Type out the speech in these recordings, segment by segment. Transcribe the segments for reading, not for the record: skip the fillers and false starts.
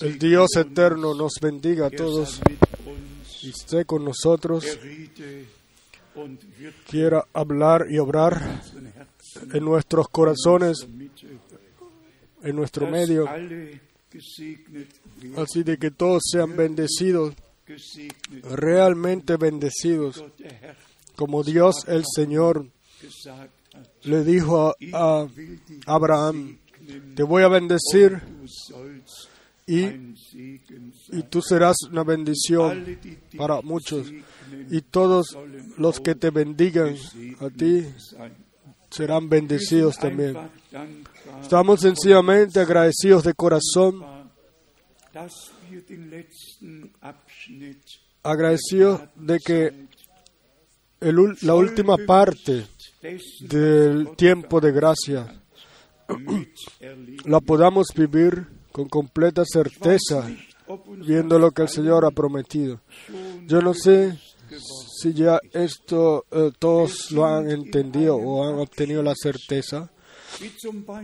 El Dios eterno nos bendiga a todos y esté con nosotros. Quiera hablar y obrar en nuestros corazones, en nuestro medio, así de que todos sean bendecidos, realmente bendecidos, como Dios el Señor le dijo a Abraham: te voy a bendecir y tú serás una bendición para muchos, y todos los que te bendigan a ti serán bendecidos también. Estamos sencillamente agradecidos de corazón, agradecidos de que la última parte del tiempo de gracia la podamos vivir con completa certeza, viendo lo que el Señor ha prometido. Yo no sé si ya esto todos lo han entendido o han obtenido la certeza,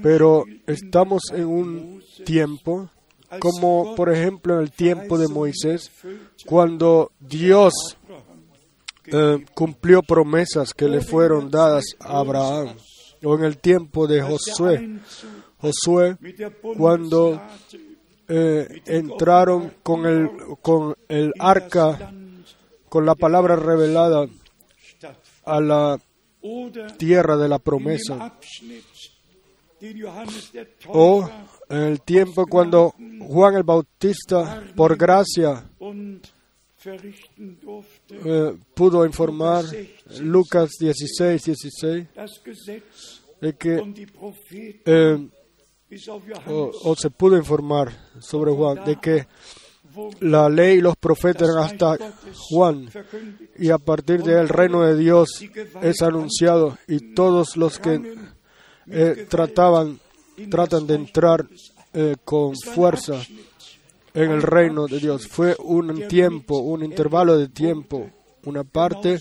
pero estamos en un tiempo, como por ejemplo en el tiempo de Moisés, cuando Dios cumplió promesas que le fueron dadas a Abraham, o en el tiempo de Josué, cuando entraron con el arca, con la palabra revelada, a la tierra de la promesa. O en el tiempo cuando Juan el Bautista, por gracia, pudo informar, Lucas 16:16, de que se pudo informar sobre Juan, de que la ley y los profetas eran hasta Juan, y a partir de él el reino de Dios es anunciado, y todos los que tratan de entrar con fuerza en el reino de Dios. Fue un tiempo, un intervalo de tiempo, una parte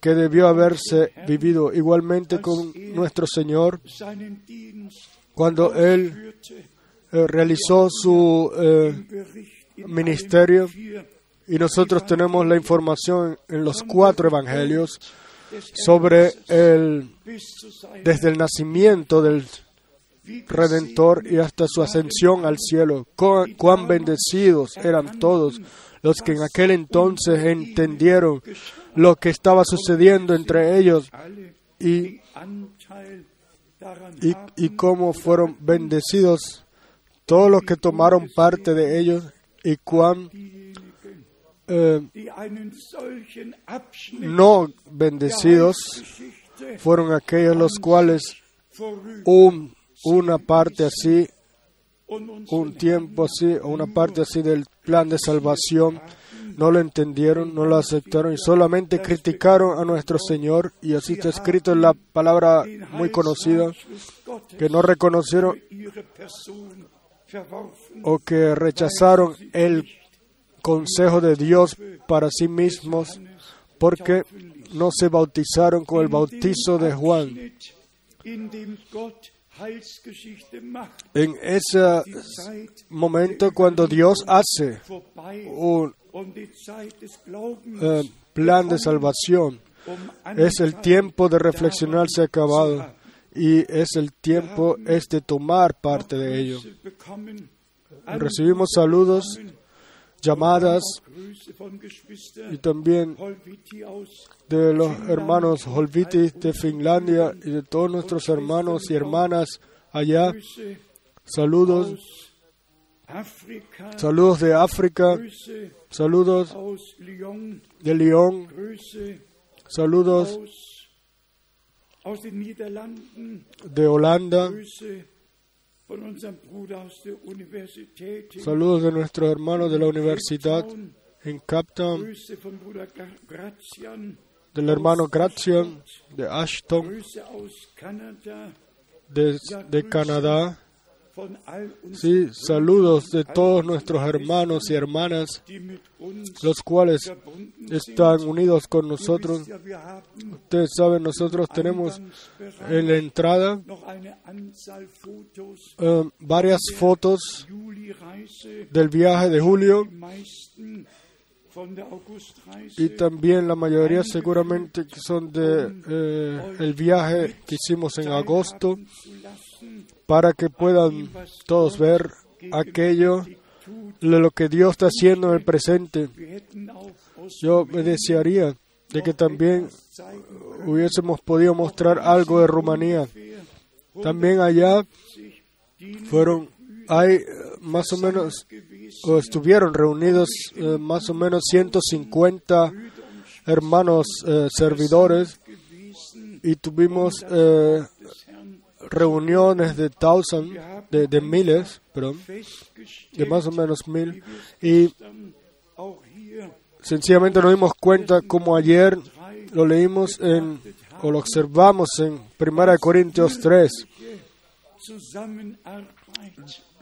que debió haberse vivido igualmente con nuestro Señor cuando Él realizó su ministerio, y nosotros tenemos la información en los 4 evangelios sobre desde el nacimiento del Redentor y hasta su ascensión al cielo. Cuán bendecidos eran todos los que en aquel entonces entendieron lo que estaba sucediendo entre ellos y cómo fueron bendecidos todos los que tomaron parte de ellos, y cuán no bendecidos fueron aquellos los cuales una parte así, un tiempo así, o una parte así del plan de salvación, no lo entendieron, no lo aceptaron, y solamente criticaron a nuestro Señor. Y así está escrito en la palabra muy conocida, que no reconocieron o que rechazaron el consejo de Dios para sí mismos, porque no se bautizaron con el bautizo de Juan. En ese momento cuando Dios hace un plan de salvación, es el tiempo de reflexionar, se ha acabado, y es el tiempo de tomar parte de ello. Recibimos saludos, llamadas, y también de los hermanos Holviti de Finlandia y de todos nuestros hermanos y hermanas allá. Saludos de África, saludos de Lyon, saludos de Holanda, saludos de nuestros hermanos de la universidad en Cape Town, del hermano Gratian, de Ashton, de Canadá, Sí, saludos de todos nuestros hermanos y hermanas, los cuales están unidos con nosotros. Ustedes saben, nosotros tenemos en la entrada varias fotos del viaje de julio. Y también la mayoría seguramente que son de el viaje que hicimos en agosto, para que puedan todos ver aquello de lo que Dios está haciendo en el presente. Yo me desearía de que también hubiésemos podido mostrar algo de Rumanía. También allá fueron, hay más o menos, o estuvieron reunidos más o menos 150 hermanos servidores, y tuvimos reuniones de miles, perdón, de más o menos 1000, y sencillamente nos dimos cuenta, como ayer lo leímos en, o lo observamos en 1 Corintios 3,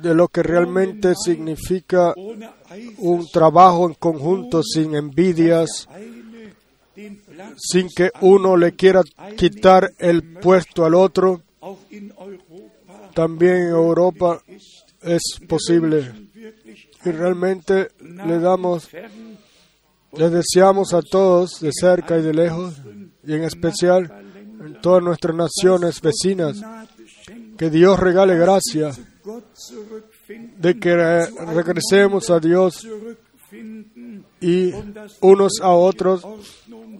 de lo que realmente significa un trabajo en conjunto, sin envidias, sin que uno le quiera quitar el puesto al otro. También en Europa es posible. Y realmente les deseamos a todos, de cerca y de lejos, y en especial en todas nuestras naciones vecinas, que Dios regale gracia de que regresemos a Dios y unos a otros,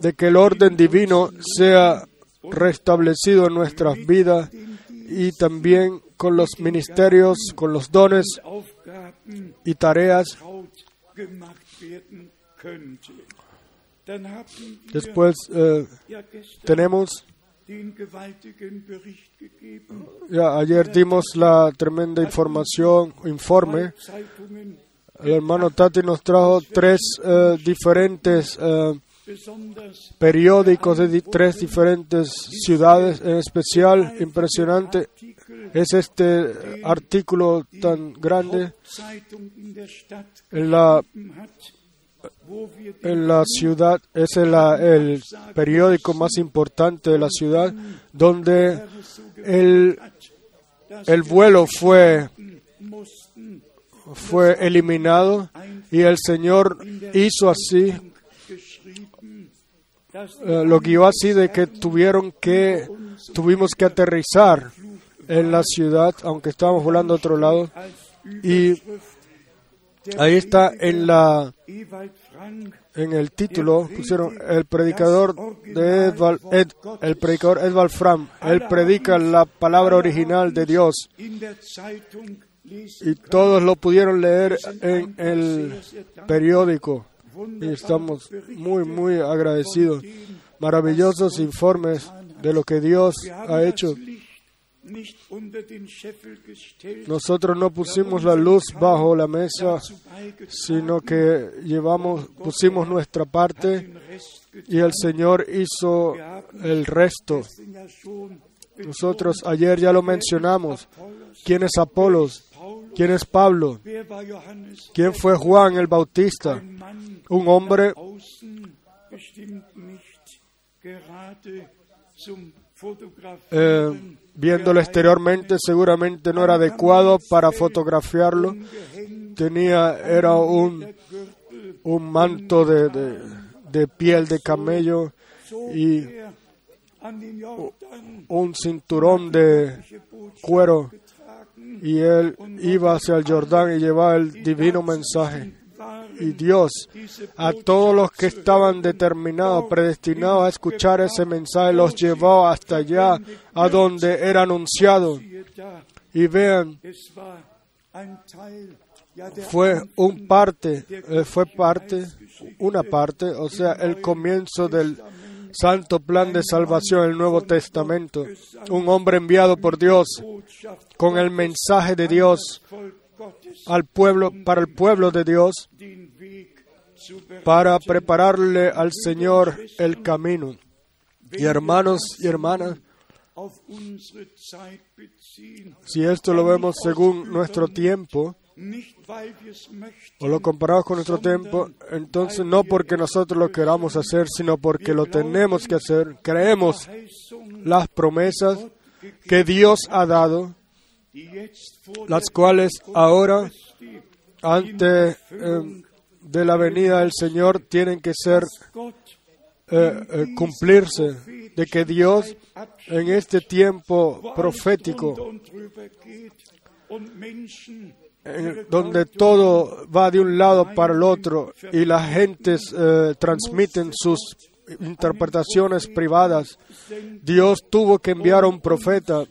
de que el orden divino sea restablecido en nuestras vidas, y también con los ministerios, con los dones y tareas. Después tenemos... Ya, ayer dimos la tremenda informe. El hermano Tati nos trajo tres diferentes periódicos de tres diferentes ciudades. En especial, impresionante es este artículo tan grande en la ciudad. Es el periódico más importante de la ciudad, donde el vuelo fue eliminado, y el Señor hizo así, lo guió así, de que tuvimos que aterrizar en la ciudad, aunque estábamos volando a otro lado. Y ahí está en el título, pusieron el predicador Edval Fram. Él predica la palabra original de Dios. Y todos lo pudieron leer en el periódico. Y estamos muy, muy agradecidos. Maravillosos informes de lo que Dios ha hecho. Nosotros no pusimos la luz bajo la mesa, sino que pusimos nuestra parte, y el Señor hizo el resto. Nosotros ayer ya lo mencionamos. ¿Quién es Apolos? ¿Quién es Pablo? ¿Quién fue Juan el Bautista? Un hombre viéndolo exteriormente, seguramente no era adecuado para fotografiarlo. Era un manto de piel de camello y un cinturón de cuero, y él iba hacia el Jordán y llevaba el divino mensaje. Y Dios, a todos los que estaban determinados, predestinados a escuchar ese mensaje, los llevó hasta allá, a donde era anunciado. Y vean, fue una parte, o sea, el comienzo del santo plan de salvación, el Nuevo Testamento. Un hombre enviado por Dios, con el mensaje de Dios, para el pueblo de Dios, para prepararle al Señor el camino. Y hermanos y hermanas, Si esto lo vemos según nuestro tiempo, o lo comparamos con nuestro tiempo, entonces no porque nosotros lo queramos hacer, sino porque lo tenemos que hacer. Creemos las promesas que Dios ha dado, las cuales ahora, antes de la venida del Señor, tienen que ser cumplirse, de que Dios en este tiempo profético, donde todo va de un lado para el otro y las gentes transmiten sus interpretaciones privadas, Dios tuvo que enviar a un profeta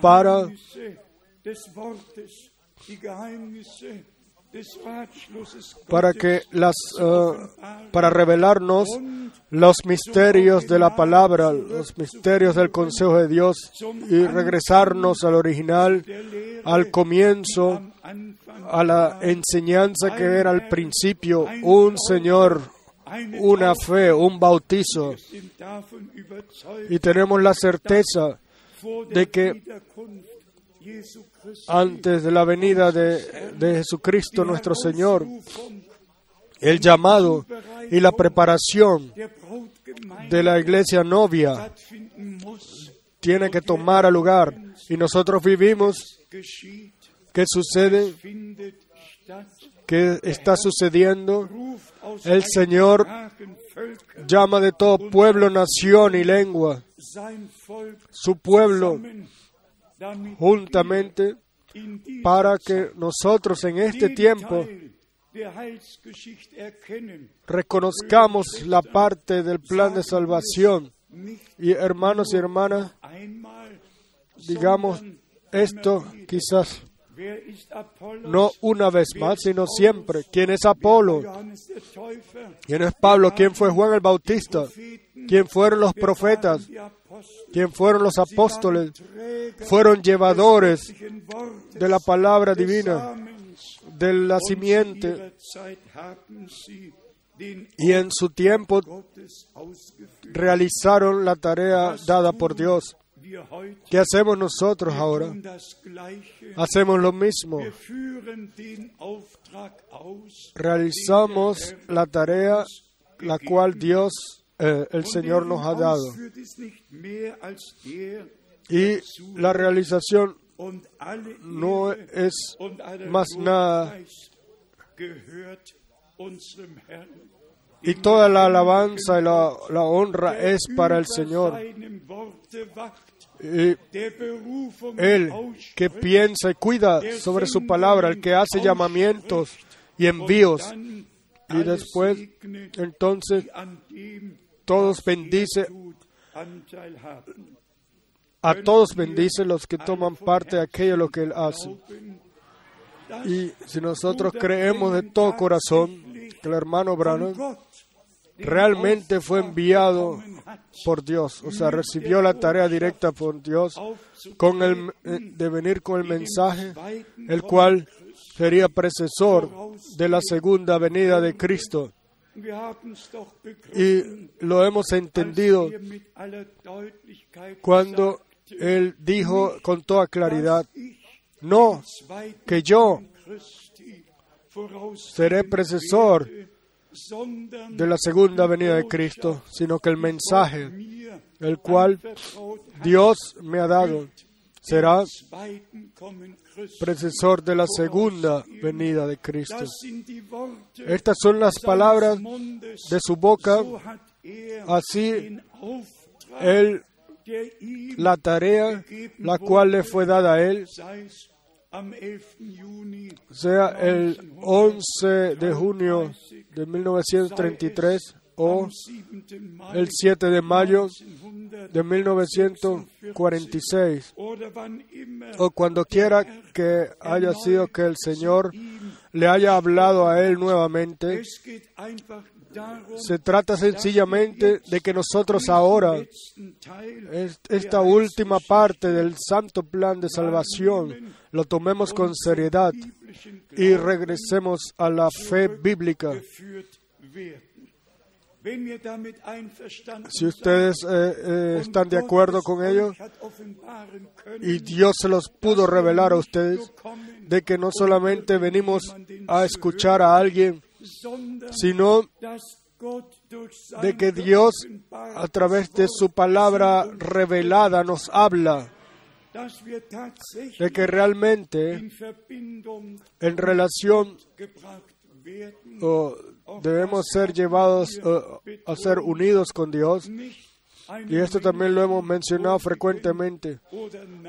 para para revelarnos los misterios de la palabra, los misterios del consejo de Dios, y regresarnos al original, al comienzo, a la enseñanza que era al principio: un Señor, una fe, un bautizo. Y tenemos la certeza de que antes de la venida de Jesucristo nuestro Señor, el llamado y la preparación de la iglesia novia tiene que tomar lugar, y nosotros vivimos que sucede, que está sucediendo. El Señor llama de todo pueblo, nación y lengua, su pueblo juntamente, para que nosotros en este tiempo reconozcamos la parte del plan de salvación. Y hermanos y hermanas, digamos esto quizás no una vez más, sino siempre: ¿quién es Apolo? ¿Quién es Pablo? ¿Quién fue Juan el Bautista? ¿Quién fueron los profetas? ¿Quién fueron los apóstoles? Fueron llevadores de la palabra divina, de la simiente, y en su tiempo realizaron la tarea dada por Dios. ¿Qué hacemos nosotros ahora? Hacemos lo mismo. Realizamos la tarea la cual Dios, el Señor, nos ha dado. Y la realización no es más nada. Y toda la alabanza y la honra es para el Señor. Y Él que piensa y cuida sobre su palabra, el que hace llamamientos y envíos, y después, entonces, a todos bendice los que toman parte de aquello lo que Él hace. Y si nosotros creemos de todo corazón que el hermano Branham realmente fue enviado por Dios, o sea, recibió la tarea directa por Dios de venir con el mensaje, el cual sería predecesor de la segunda venida de Cristo. Y lo hemos entendido cuando Él dijo con toda claridad: no que yo seré predecesor de la segunda venida de Cristo, sino que el mensaje, el cual Dios me ha dado, será predecesor de la segunda venida de Cristo. Estas son las palabras de su boca. Así, Él, la tarea la cual le fue dada a Él, sea el 11 de junio de 1933 o el 7 de mayo de 1946, o cuando quiera que haya sido que el Señor le haya hablado a Él nuevamente, se trata sencillamente de que nosotros ahora, esta última parte del santo plan de salvación, lo tomemos con seriedad y regresemos a la fe bíblica. Si ustedes están de acuerdo con ello, y Dios se los pudo revelar a ustedes, de que no solamente venimos a escuchar a alguien, sino de que Dios, a través de su palabra revelada, nos habla de que realmente en relación debemos ser llevados a ser unidos con Dios, y esto también lo hemos mencionado frecuentemente,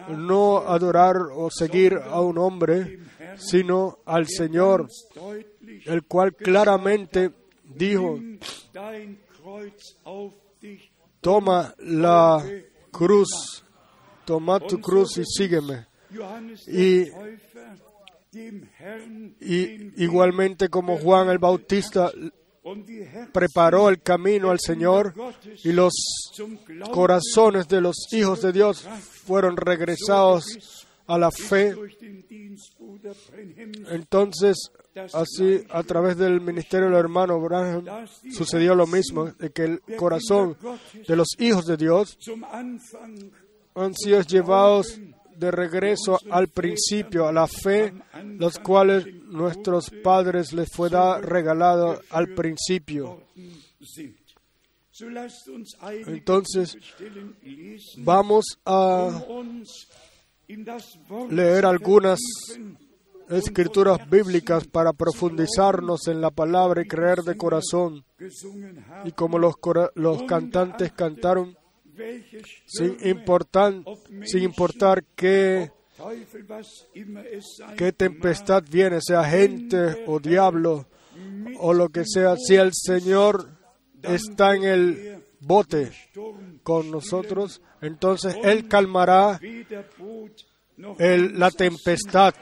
no adorar o seguir a un hombre, sino al Señor, el cual claramente dijo: toma la cruz, toma tu cruz y sígueme. Y igualmente como Juan el Bautista preparó el camino al Señor, y los corazones de los hijos de Dios fueron regresados a la fe. Entonces, así, a través del ministerio del hermano Branham, sucedió lo mismo, de que el corazón de los hijos de Dios han sido llevados de regreso al principio, a la fe, los cuales nuestros padres les fue regalado al principio. Entonces, vamos a leer algunas escrituras bíblicas para profundizarnos en la palabra y creer de corazón. Y como los cantantes cantaron, sin importar qué tempestad viene, sea gente o diablo o lo que sea, si el Señor está en el bote con nosotros, entonces Él calmará la tempestad,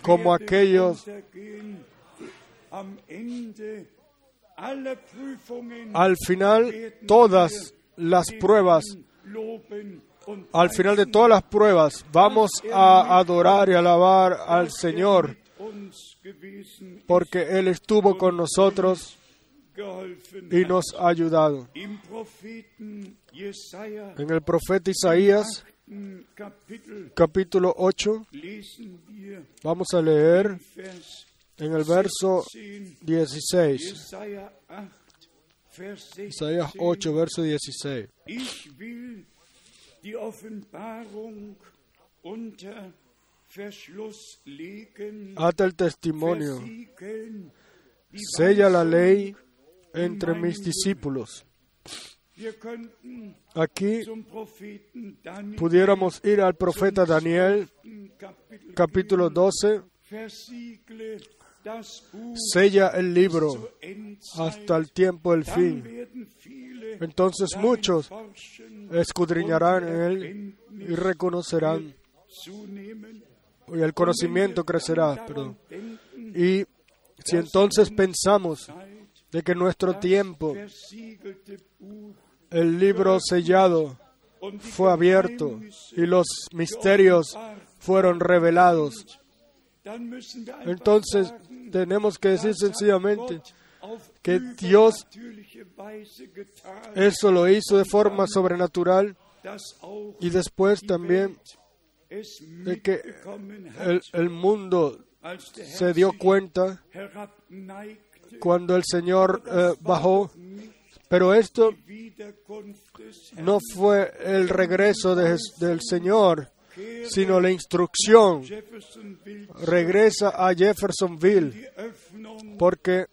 como aquellos. Al final, al final de todas las pruebas, vamos a adorar y alabar al Señor, porque Él estuvo con nosotros y nos ha ayudado. En el profeta Isaías, capítulo 8, vamos a leer en el verso 16. Isaías 8, verso 16. Ata el testimonio, sella la ley entre mis discípulos. Aquí pudiéramos ir al profeta Daniel, capítulo 12. Sella el libro hasta el tiempo del fin. Entonces muchos escudriñarán en él y reconocerán, y el conocimiento crecerá. Y si entonces pensamos de que en nuestro tiempo el libro sellado fue abierto y los misterios fueron revelados, entonces tenemos que decir sencillamente que Dios eso lo hizo de forma sobrenatural, y después también de que el mundo se dio cuenta cuando el Señor bajó. Pero esto no fue el regreso del Señor, sino la instrucción. Regresa a Jeffersonville, porque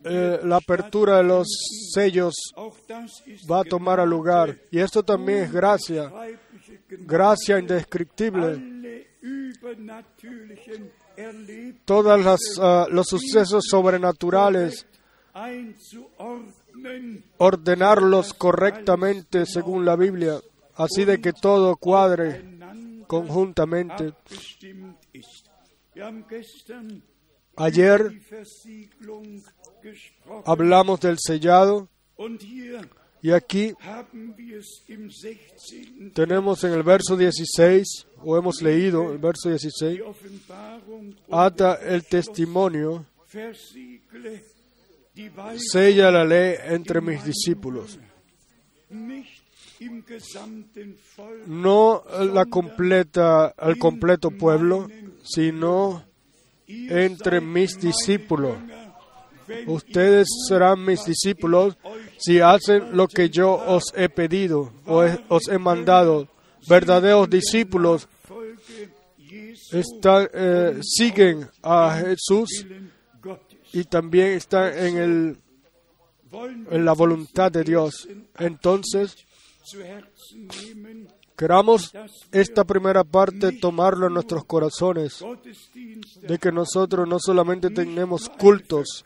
la apertura de los sellos va a tomar lugar. Y esto también es gracia indescriptible. Todos los sucesos sobrenaturales, ordenarlos correctamente según la Biblia, así de que todo cuadre conjuntamente. Ayer hablamos del sellado, y aquí tenemos en el verso 16, o hemos leído el verso 16, ata el testimonio, Sella la ley entre mis discípulos. No la completa, al completo pueblo, sino entre mis discípulos. Ustedes serán mis discípulos si hacen lo que yo os he pedido o os he mandado. Verdaderos discípulos siguen a Jesús y también están en la voluntad de Dios. Entonces, queramos esta primera parte tomarlo en nuestros corazones, de que nosotros no solamente tenemos cultos,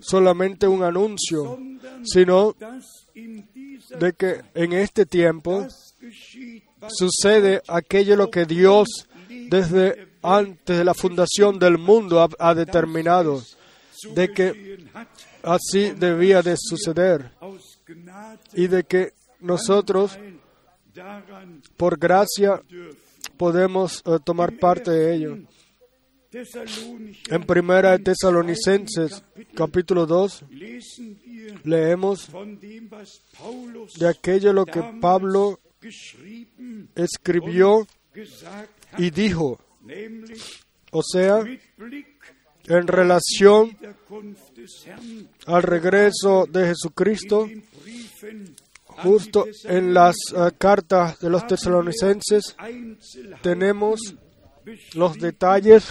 solamente un anuncio, sino de que en este tiempo sucede aquello lo que Dios desde antes de la fundación del mundo ha determinado, de que así debía de suceder y de que nosotros, por gracia, podemos tomar parte de ello. En Primera de Tesalonicenses, capítulo 2, leemos de aquello lo que Pablo escribió y dijo, o sea, en relación al regreso de Jesucristo, justo en las cartas de los Tesalonicenses tenemos los detalles.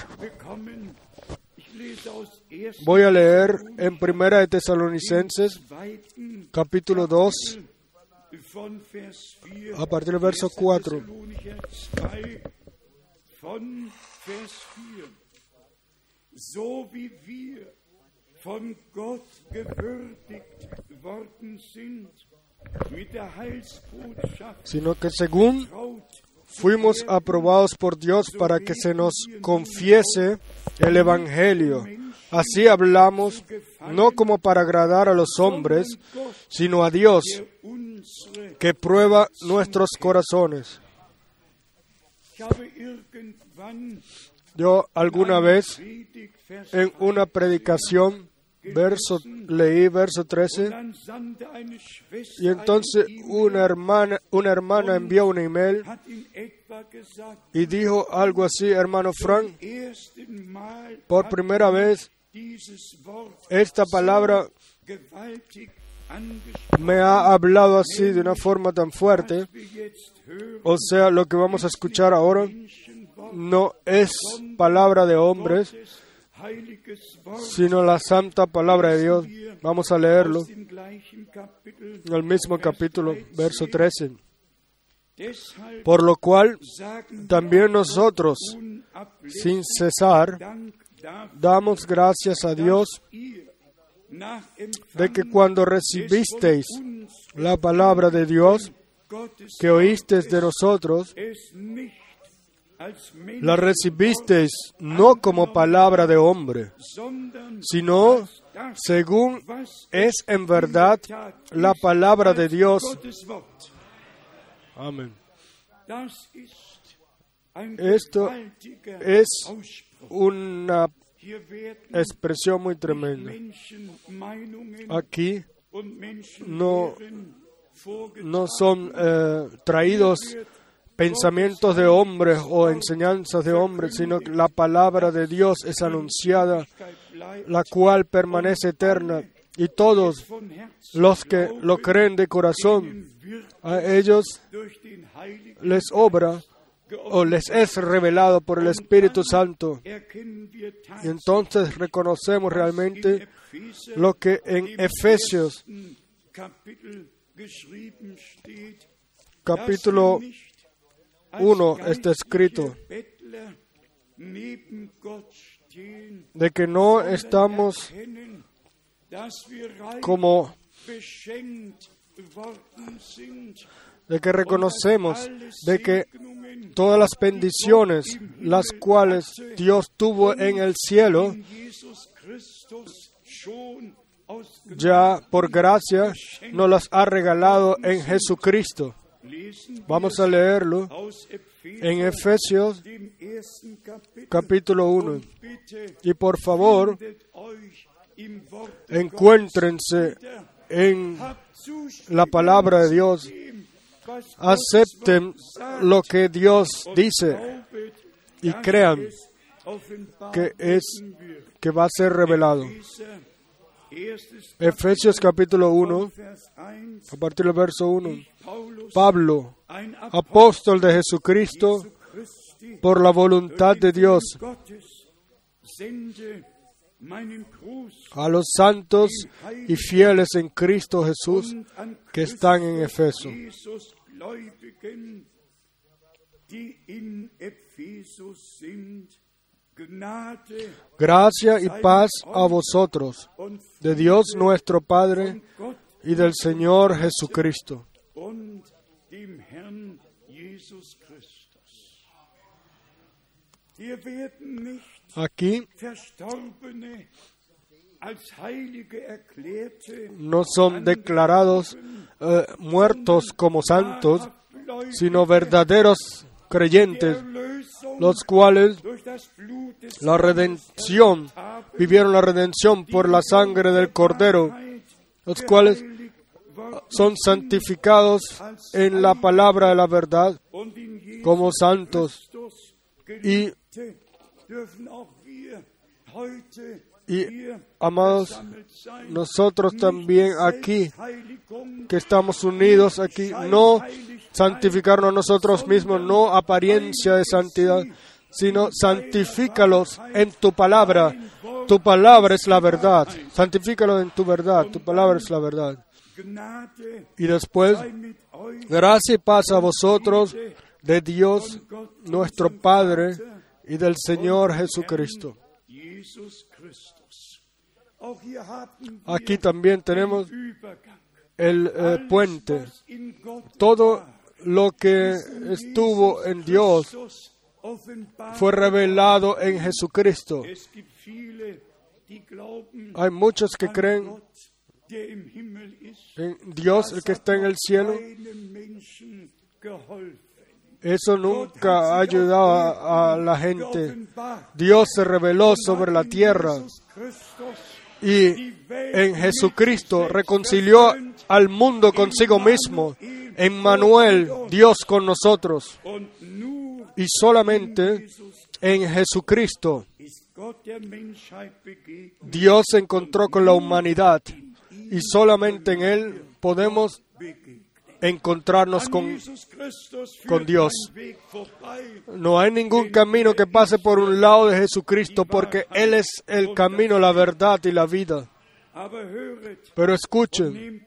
Voy a leer en Primera de Tesalonicenses, capítulo 2, a partir del verso 4. Sino que según fuimos aprobados por Dios para que se nos confiese el Evangelio, así hablamos, no como para agradar a los hombres, sino a Dios, que prueba nuestros corazones. Yo alguna vez en una predicación leí verso 13, y entonces una hermana envió un email y dijo algo así: hermano Frank, por primera vez esta palabra me ha hablado así de una forma tan fuerte. O sea, lo que vamos a escuchar ahora no es palabra de hombres, sino la santa palabra de Dios. Vamos a leerlo en el mismo capítulo, verso 13. Por lo cual, también nosotros, sin cesar, damos gracias a Dios de que cuando recibisteis la palabra de Dios que oísteis de nosotros, la recibisteis no como palabra de hombre, sino según es en verdad la palabra de Dios. Amén. Esto es una expresión muy tremenda. Aquí no son traídos pensamientos de hombres o enseñanzas de hombres, sino que la palabra de Dios es anunciada, la cual permanece eterna, y todos los que lo creen de corazón, a ellos les obra o les es revelado por el Espíritu Santo. Y entonces reconocemos realmente lo que en Efesios capítulo 1 está escrito, de que no estamos como, de que reconocemos de que todas las bendiciones las cuales Dios tuvo en el cielo, ya por gracia nos las ha regalado en Jesucristo. Vamos a leerlo en Efesios capítulo 1. Y por favor, Encuéntrense en la palabra de Dios. Acepten lo que Dios dice y crean que va a ser revelado. Efesios capítulo 1, a partir del verso 1. Pablo, apóstol de Jesucristo, por la voluntad de Dios, a los santos y fieles en Cristo Jesús que están en Éfeso. Gracia y paz a vosotros, de Dios nuestro Padre y del Señor Jesucristo. Aquí no son declarados muertos como santos, sino verdaderos creyentes, los cuales la redención, vivieron la redención por la sangre del Cordero, los cuales son santificados en la palabra de la verdad como santos y amados, nosotros también aquí, que estamos unidos aquí, no santificarnos nosotros mismos, no apariencia de santidad, sino santifícalos en tu palabra. Tu palabra es la verdad. Santifícalos en tu verdad. Tu palabra es la verdad. Y después, gracia y paz a vosotros, de Dios nuestro Padre y del Señor Jesucristo. Aquí también tenemos el puente. Todo lo que estuvo en Dios fue revelado en Jesucristo. Hay muchos que creen en Dios, el que está en el cielo. Eso nunca ha ayudado a la gente. Dios se reveló sobre la tierra y en Jesucristo reconcilió al mundo consigo mismo. Emmanuel, Dios con nosotros. Y solamente en Jesucristo Dios se encontró con la humanidad. Y solamente en Él podemos encontrarnos con Dios. No hay ningún camino que pase por un lado de Jesucristo, porque Él es el camino, la verdad y la vida. Pero escuchen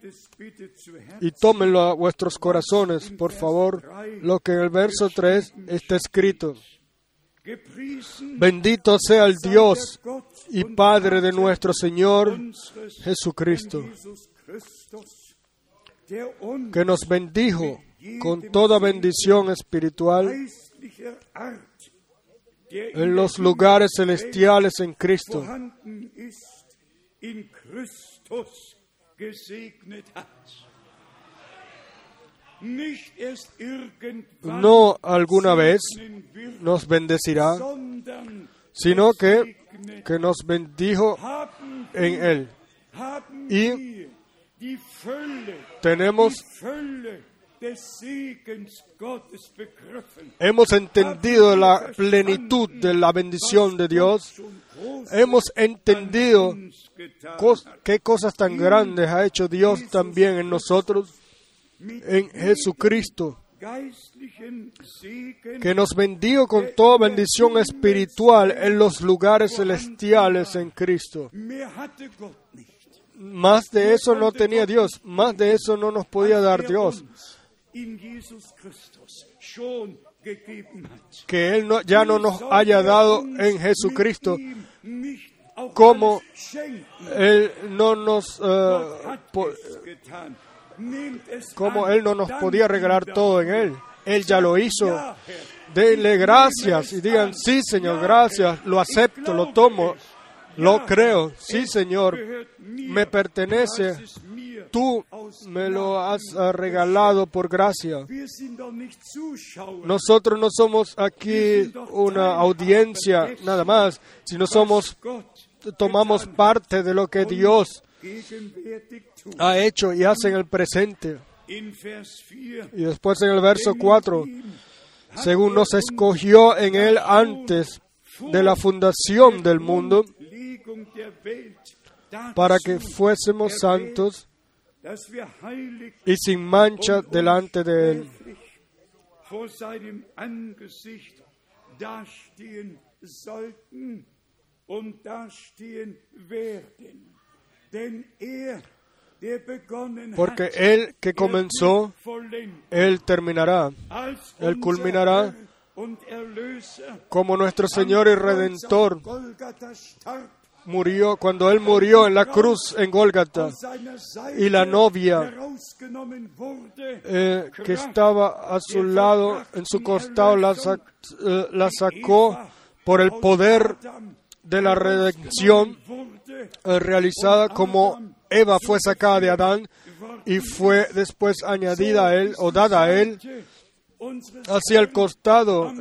y tómenlo a vuestros corazones, por favor, lo que en el verso 3 está escrito. Bendito sea el Dios y Padre de nuestro Señor Jesucristo, que nos bendijo con toda bendición espiritual en los lugares celestiales en Cristo, no alguna vez nos bendecirá, sino que nos bendijo en Él. Y hemos entendido la plenitud de la bendición de Dios. Hemos entendido qué cosas tan grandes ha hecho Dios también en nosotros, en Jesucristo, que nos bendijo con toda bendición espiritual en los lugares celestiales en Cristo. Más de eso no tenía Dios, más de eso no nos podía dar Dios, que Él ya no nos haya dado en Jesucristo, como Él no nos podía regalar todo en Él. Él ya lo hizo. Denle gracias y digan, sí, Señor, gracias, lo acepto, lo tomo. Lo creo, sí, Señor, me pertenece, tú me lo has regalado por gracia. Nosotros no somos aquí una audiencia nada más, sino somos tomamos parte de lo que Dios ha hecho y hace en el presente. Y después en el verso 4, según nos escogió en Él antes de la fundación del mundo, para que fuésemos santos y sin mancha delante de Él. Porque Él que comenzó, Él terminará, Él culminará como nuestro Señor y Redentor. Murió, cuando Él murió en la cruz en Gólgata, y la novia que estaba a su lado, en su costado, la sacó por el poder de la redención realizada, como Eva fue sacada de Adán y fue después añadida a él o dada a él. Hacia el costado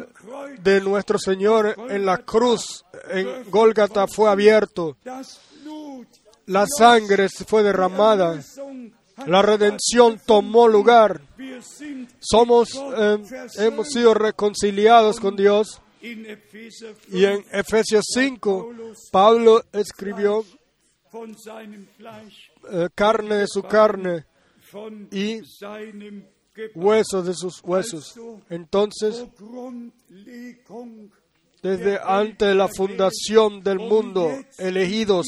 de nuestro Señor en la cruz, en Gólgata, fue abierto. La sangre fue derramada. La redención tomó lugar. Hemos sido reconciliados con Dios. Y en Efesios 5, Pablo escribió: carne de su carne y huesos de sus huesos. Entonces, desde antes de la fundación del mundo, elegidos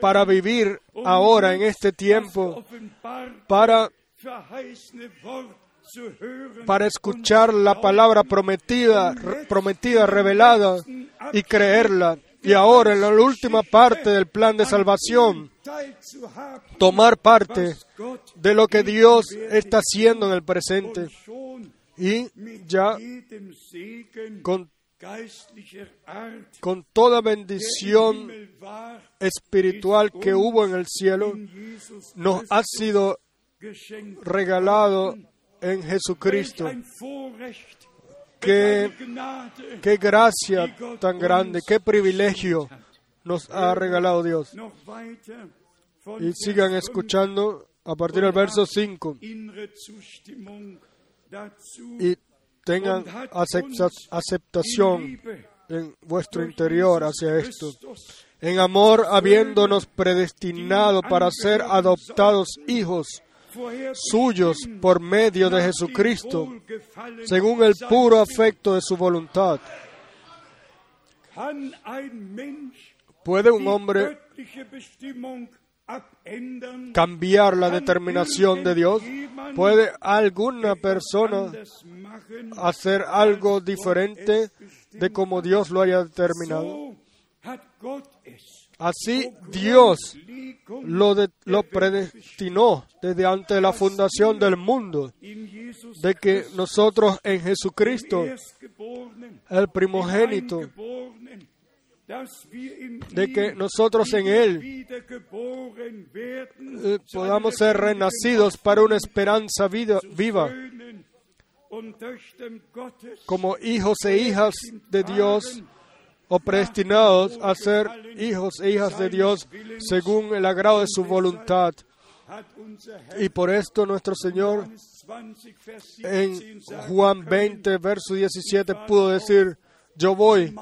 para vivir ahora en este tiempo, para escuchar la palabra prometida, revelada y creerla. Y ahora, en la última parte del plan de salvación, tomar parte de lo que Dios está haciendo en el presente. Y ya con toda bendición espiritual que hubo en el cielo, nos ha sido regalado en Jesucristo. Qué gracia tan grande, qué privilegio nos ha regalado Dios. Y sigan escuchando a partir del verso 5. Y tengan aceptación en vuestro interior hacia esto. En amor, habiéndonos predestinado para ser adoptados hijos suyos por medio de Jesucristo, según el puro afecto de su voluntad. ¿Puede un hombre cambiar la determinación de Dios? ¿Puede alguna persona hacer algo diferente de como Dios lo haya determinado? Así Dios lo predestinó desde antes de la fundación del mundo, de que nosotros en Jesucristo, el primogénito, de que nosotros en Él podamos ser renacidos para una esperanza viva, como hijos e hijas de Dios, o predestinados a ser hijos e hijas de Dios según el agrado de su voluntad. Y por esto nuestro Señor en Juan 20, verso 17, pudo decir: yo voy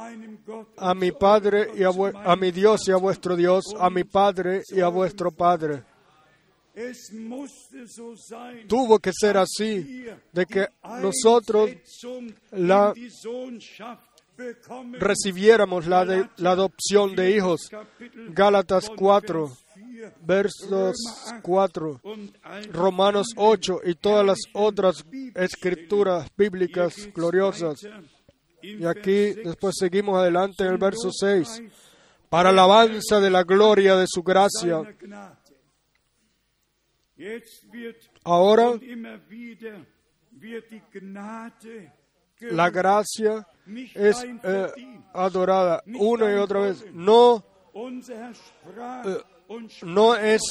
a mi Padre y a mi Dios y a vuestro Dios, a mi Padre y a vuestro Padre. Tuvo que ser así, de que nosotros recibiéramos la adopción de hijos. Gálatas 4, versos 4, Romanos 8 y todas las otras escrituras bíblicas gloriosas. Y aquí después seguimos adelante en el verso 6. Para alabanza de la gloria de su gracia. Ahora, la gracia es adorada una y otra vez. No es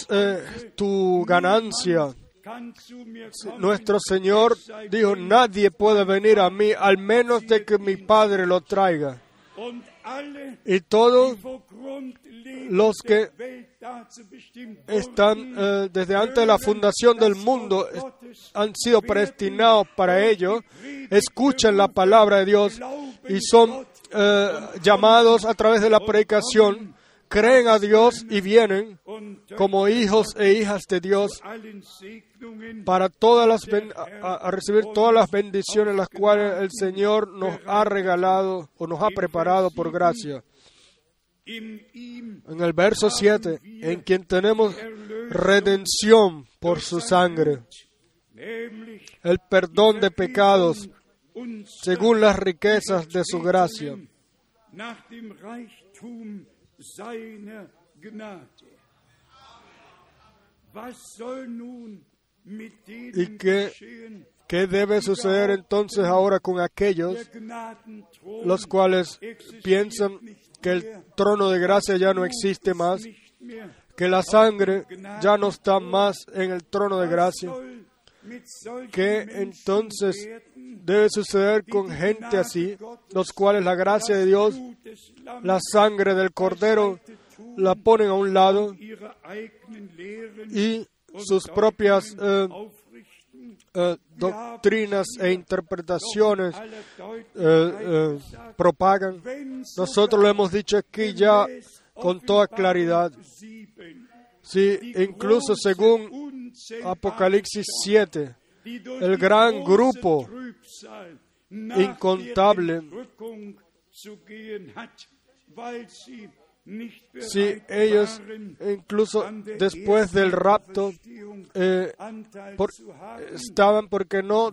tu ganancia. Nuestro Señor dijo: nadie puede venir a mí al menos de que mi Padre lo traiga. y todos los que están desde antes de la fundación del mundo han sido predestinados para ello, escuchan la palabra de Dios y son llamados a través de la predicación, creen a Dios y vienen como hijos e hijas de Dios para todas las a recibir todas las bendiciones las cuales el Señor nos ha regalado o nos ha preparado por gracia. En el verso 7, en quien tenemos redención por su sangre, el perdón de pecados según las riquezas de su gracia. ¿Y qué debe suceder entonces ahora con aquellos los cuales piensan que el trono de gracia ya no existe más, que la sangre ya no está más en el trono de gracia? ¿Qué entonces debe suceder con gente así, los cuales la gracia de Dios, la sangre del Cordero, la ponen a un lado y sus propias doctrinas e interpretaciones propagan? Nosotros lo hemos dicho aquí ya con toda claridad. Sí, incluso según Apocalipsis 7, el gran grupo incontable, si ellos incluso después del rapto estaban porque no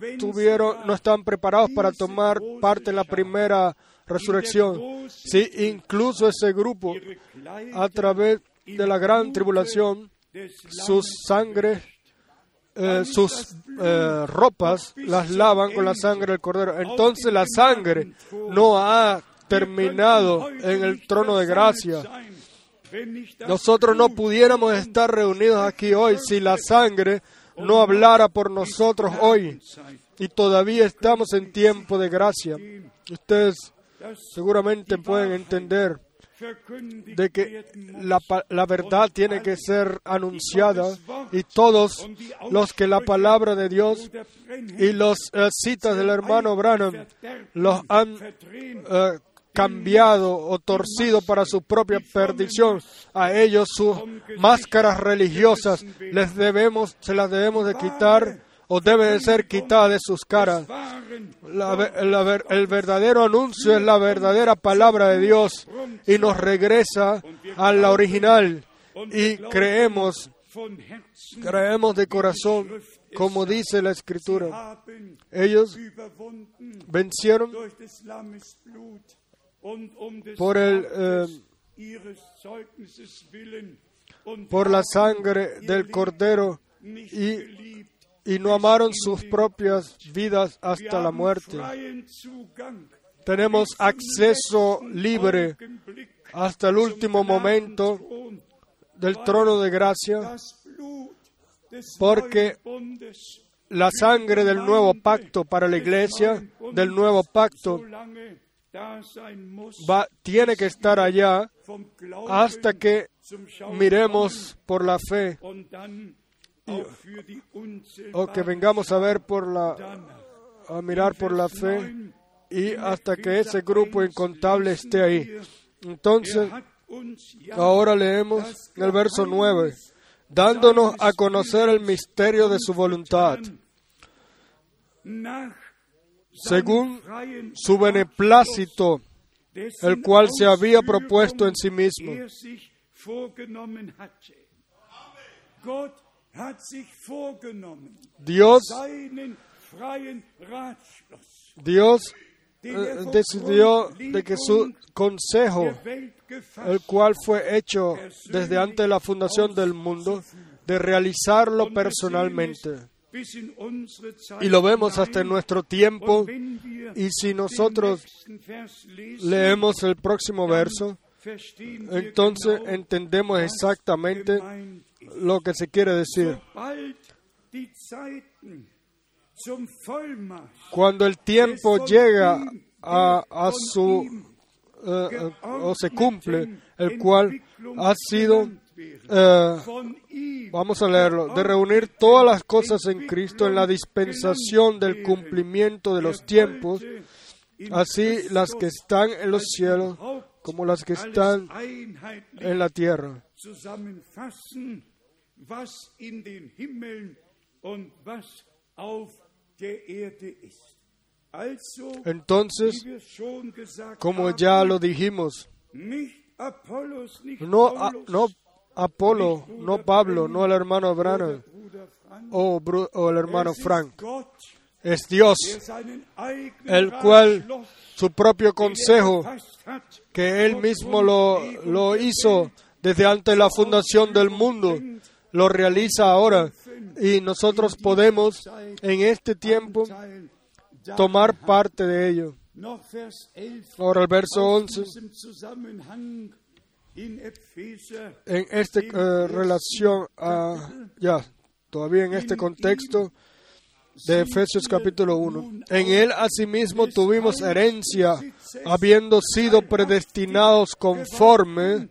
estaban preparados para tomar parte en la primera resurrección, si incluso ese grupo a través de la gran tribulación, sus sangre, sus ropas las lavan con la sangre del Cordero. Entonces la sangre no ha terminado en el trono de gracia. Nosotros no pudiéramos estar reunidos aquí hoy si la sangre no hablara por nosotros hoy. Y todavía estamos en tiempo de gracia. Ustedes seguramente pueden entender de que la verdad tiene que ser anunciada y todos los que la palabra de Dios y los citas del hermano Branham los han cambiado o torcido para su propia perdición, a ellos sus máscaras religiosas se las debemos de quitar o debe de ser quitada de sus caras. El verdadero anuncio es la verdadera palabra de Dios y nos regresa a la original y creemos de corazón, como dice la Escritura. Ellos vencieron por la sangre del Cordero y no amaron sus propias vidas hasta la muerte. Tenemos acceso libre hasta el último momento del trono de gracia, porque la sangre del nuevo pacto para la Iglesia, del nuevo pacto, tiene que estar allá hasta que miremos por la fe o que vengamos a mirar por la fe y hasta que ese grupo incontable esté ahí. Entonces, ahora leemos el verso 9, dándonos a conocer el misterio de su voluntad, según su beneplácito, el cual se había propuesto en sí mismo. Dios decidió de que su consejo, el cual fue hecho desde antes de la fundación del mundo, de realizarlo personalmente. Y lo vemos hasta en nuestro tiempo. Y si nosotros leemos el próximo verso, entonces entendemos exactamente lo que se quiere decir. Cuando el tiempo llega a su o se cumple, el cual ha sido, vamos a leerlo, de reunir todas las cosas en Cristo en la dispensación del cumplimiento de los tiempos, así las que están en los cielos como las que están en la tierra. Entonces, como ya lo dijimos, no Apolo, no Pablo, no el hermano Branham o el hermano Frank, es Dios, el cual su propio consejo, que Él mismo lo hizo desde antes de la fundación del mundo, lo realiza ahora, y nosotros podemos en este tiempo tomar parte de ello. Ahora el verso 11. En esta relación, todavía en este contexto de Efesios capítulo 1. En Él asimismo tuvimos herencia, habiendo sido predestinados conforme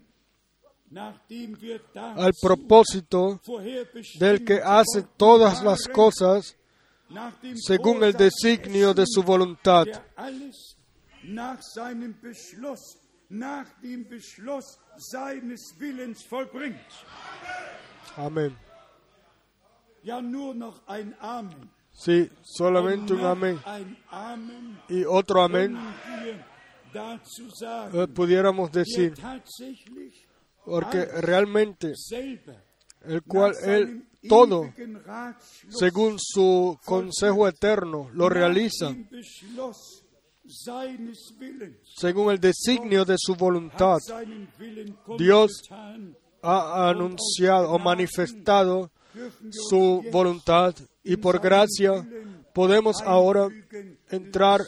al propósito del que hace todas las cosas según el designio de su voluntad, amén. Sí, solamente un amén y otro amén pudiéramos decir, porque realmente el cual Él todo, según su consejo eterno, lo realiza según el designio de su voluntad. Dios ha anunciado o manifestado su voluntad, y por gracia podemos ahora entrar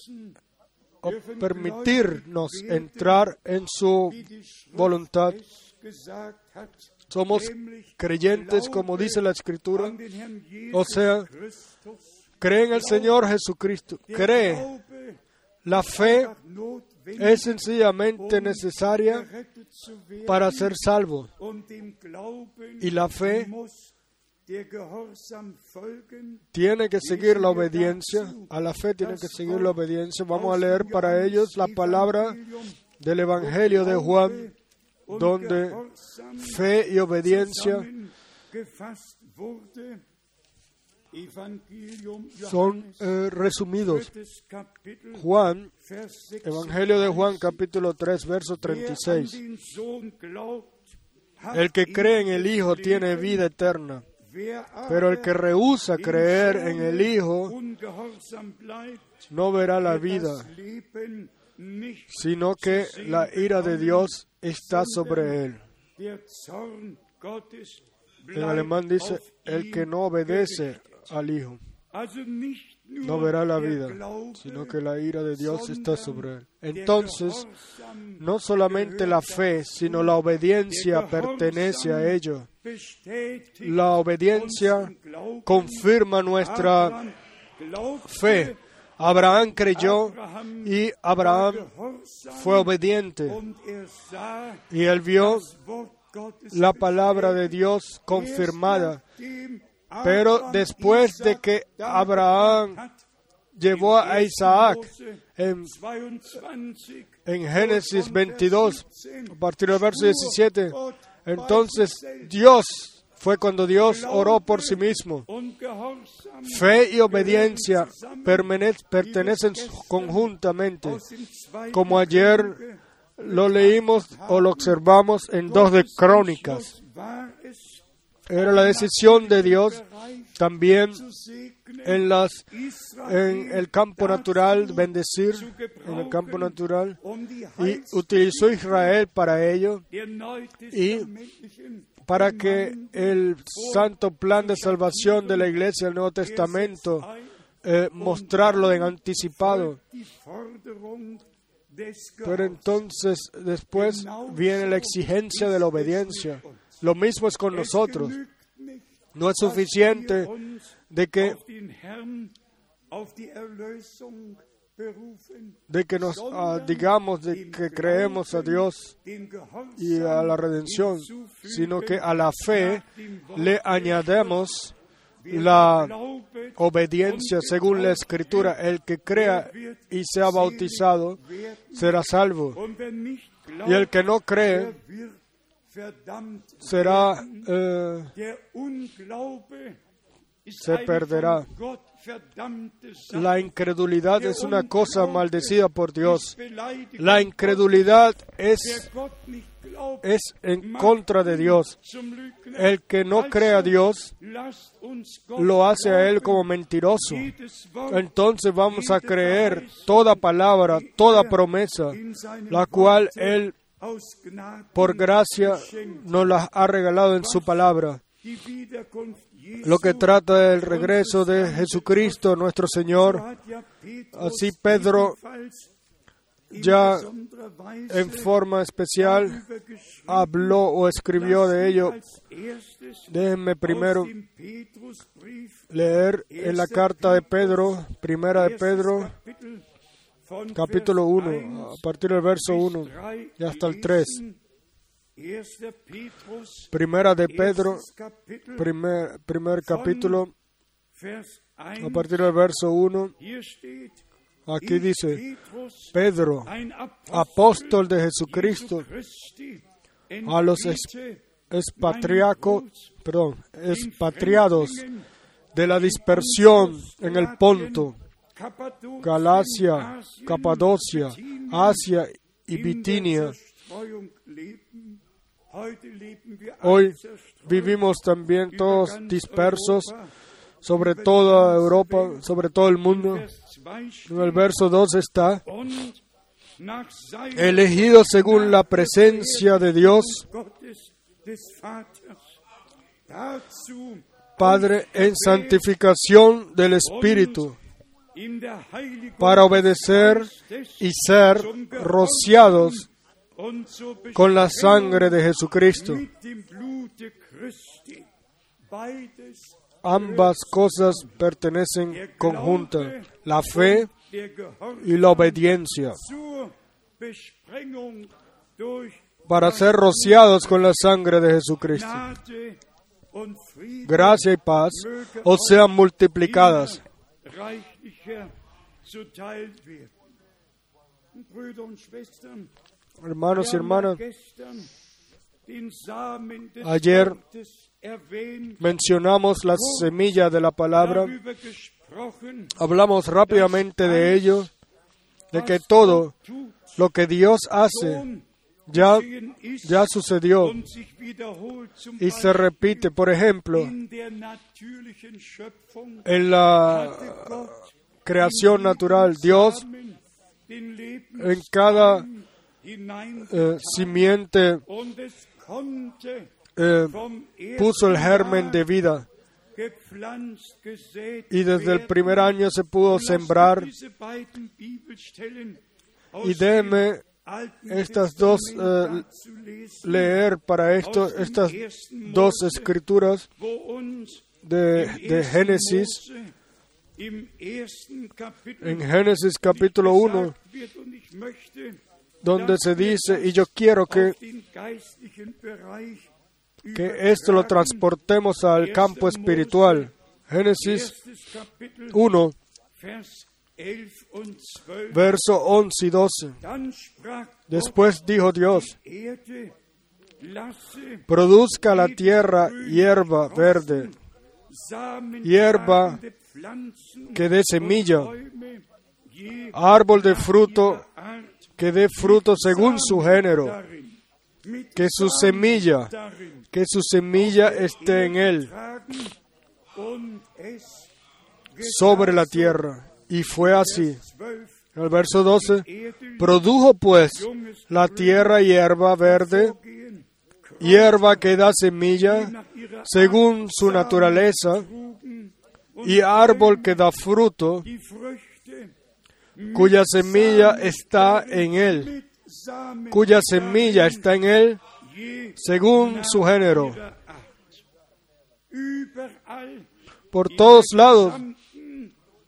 o permitirnos entrar en su voluntad. Somos creyentes, como dice la Escritura, o sea, cree en el Señor Jesucristo. Cree. La fe es sencillamente necesaria para ser salvo. Y la fe tiene que seguir la obediencia. A la fe tiene que seguir la obediencia. Vamos a leer para ellos la palabra del Evangelio de Juan, donde fe y obediencia son resumidos. Juan, Evangelio de Juan, capítulo 3, verso 36. El que cree en el Hijo tiene vida eterna, pero el que rehúsa creer en el Hijo no verá la vida, sino que la ira de Dios está sobre él. En alemán dice, el que no obedece al Hijo no verá la vida, sino que la ira de Dios está sobre él. Entonces, no solamente la fe, sino la obediencia pertenece a ello. La obediencia confirma nuestra fe. Abraham creyó y Abraham fue obediente, y él vio la palabra de Dios confirmada. Pero después de que Abraham llevó a Isaac en Génesis 22, a partir del verso 17, entonces Dios, fue cuando Dios oró por sí mismo. Fe y obediencia pertenecen conjuntamente, como ayer lo leímos o lo observamos en 2 de Crónicas. Era la decisión de Dios también en el campo natural, bendecir en el campo natural, y utilizó Israel para ello, y para que el santo plan de salvación de la Iglesia del Nuevo Testamento, mostrarlo en anticipado. Pero entonces, después viene la exigencia de la obediencia. Lo mismo es con nosotros. No es suficiente de que de que nos digamos de que creemos a Dios y a la redención, sino que a la fe le añadamos la obediencia según la Escritura. El que crea y sea bautizado será salvo, y el que no cree será se perderá. La incredulidad es una cosa maldecida por Dios. La incredulidad es en contra de Dios. El que no cree a Dios lo hace a él como mentiroso. Entonces vamos a creer toda palabra, toda promesa, la cual él por gracia nos las ha regalado en su palabra. Lo que trata del regreso de Jesucristo, nuestro Señor. Así Pedro, ya en forma especial, habló o escribió de ello. Déjenme primero leer en la carta de Pedro, primera de Pedro, capítulo 1, a partir del verso 1 y hasta el 3. Primera de Pedro, primer capítulo, a partir del verso 1, aquí dice: Pedro, apóstol de Jesucristo, a los expatriados de la dispersión en el Ponto, Galacia, Capadocia, Asia y Bitinia. Hoy vivimos también todos dispersos sobre toda Europa, sobre todo el mundo. En el verso 2 está: elegidos según la presencia de Dios, Padre, en santificación del Espíritu, para obedecer y ser rociados con la sangre de Jesucristo. Ambas cosas pertenecen conjuntas, la fe y la obediencia, para ser rociados con la sangre de Jesucristo. Gracia y paz os sean multiplicadas. Hermanos y hermanas, ayer mencionamos la semilla de la palabra, hablamos rápidamente de ello, de que todo lo que Dios hace ya sucedió y se repite. Por ejemplo, en la creación natural, Dios en cada simiente puso el germen de vida, y desde el primer año se pudo sembrar. Y déjenme estas dos leer para esto estas dos escrituras de Génesis. En Génesis capítulo 1, donde se dice, y yo quiero que esto lo transportemos al campo espiritual. Génesis 1, verso 11 y 12. Después dijo Dios: produzca la tierra hierba verde, hierba que dé semilla, árbol de fruto que dé fruto según su género, que su semilla esté en él, sobre la tierra. Y fue así. En el verso 12, produjo pues la tierra hierba verde, hierba que da semilla según su naturaleza, y árbol que da fruto, cuya semilla está en él, según su género. Por todos lados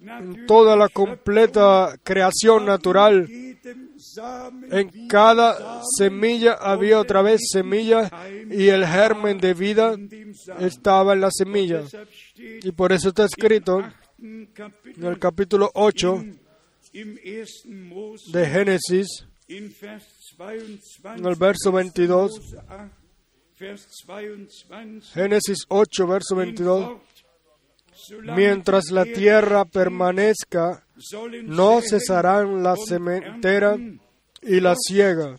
en toda la completa creación natural. En cada semilla había otra vez semilla y el germen de vida estaba en la semilla. Y por eso está escrito en el capítulo 8 de Génesis, en el verso 22, Génesis 8, verso 22, mientras la tierra permanezca, no cesarán la sementera y la siega,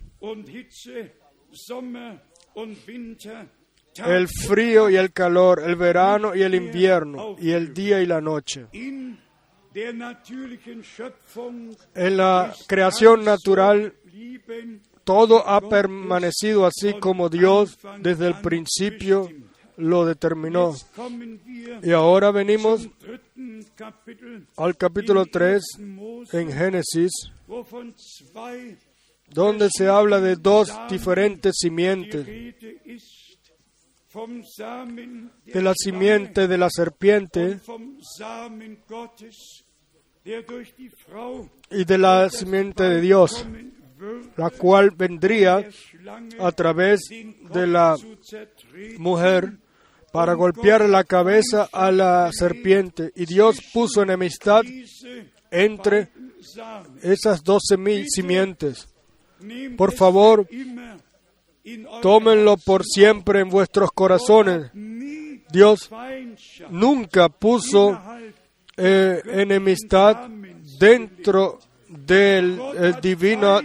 el frío y el calor, el verano y el invierno, y el día y la noche. En la creación natural, todo ha permanecido así como Dios desde el principio lo determinó. Y ahora venimos al capítulo 3 en Génesis, donde se habla de dos diferentes simientes. De la simiente de la serpiente y de la simiente de Dios, la cual vendría a través de la mujer para golpear la cabeza a la serpiente. Y Dios puso enemistad entre esas dos simientes. Por favor, tómenlo por siempre en vuestros corazones. Dios nunca puso enemistad dentro de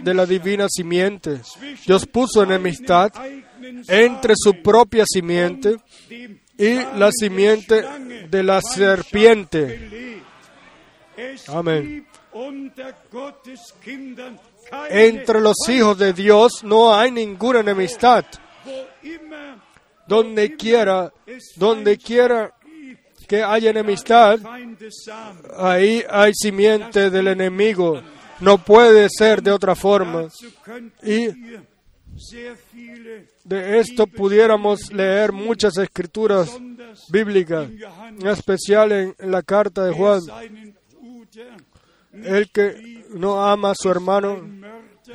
la divina simiente. Dios puso enemistad entre su propia simiente y la simiente de la serpiente. Amén. Entre los hijos de Dios no hay ninguna enemistad. Donde quiera que haya enemistad, ahí hay simiente del enemigo. No puede ser de otra forma. Y de esto pudiéramos leer muchas escrituras bíblicas, en especial en la carta de Juan. El que no ama a su hermano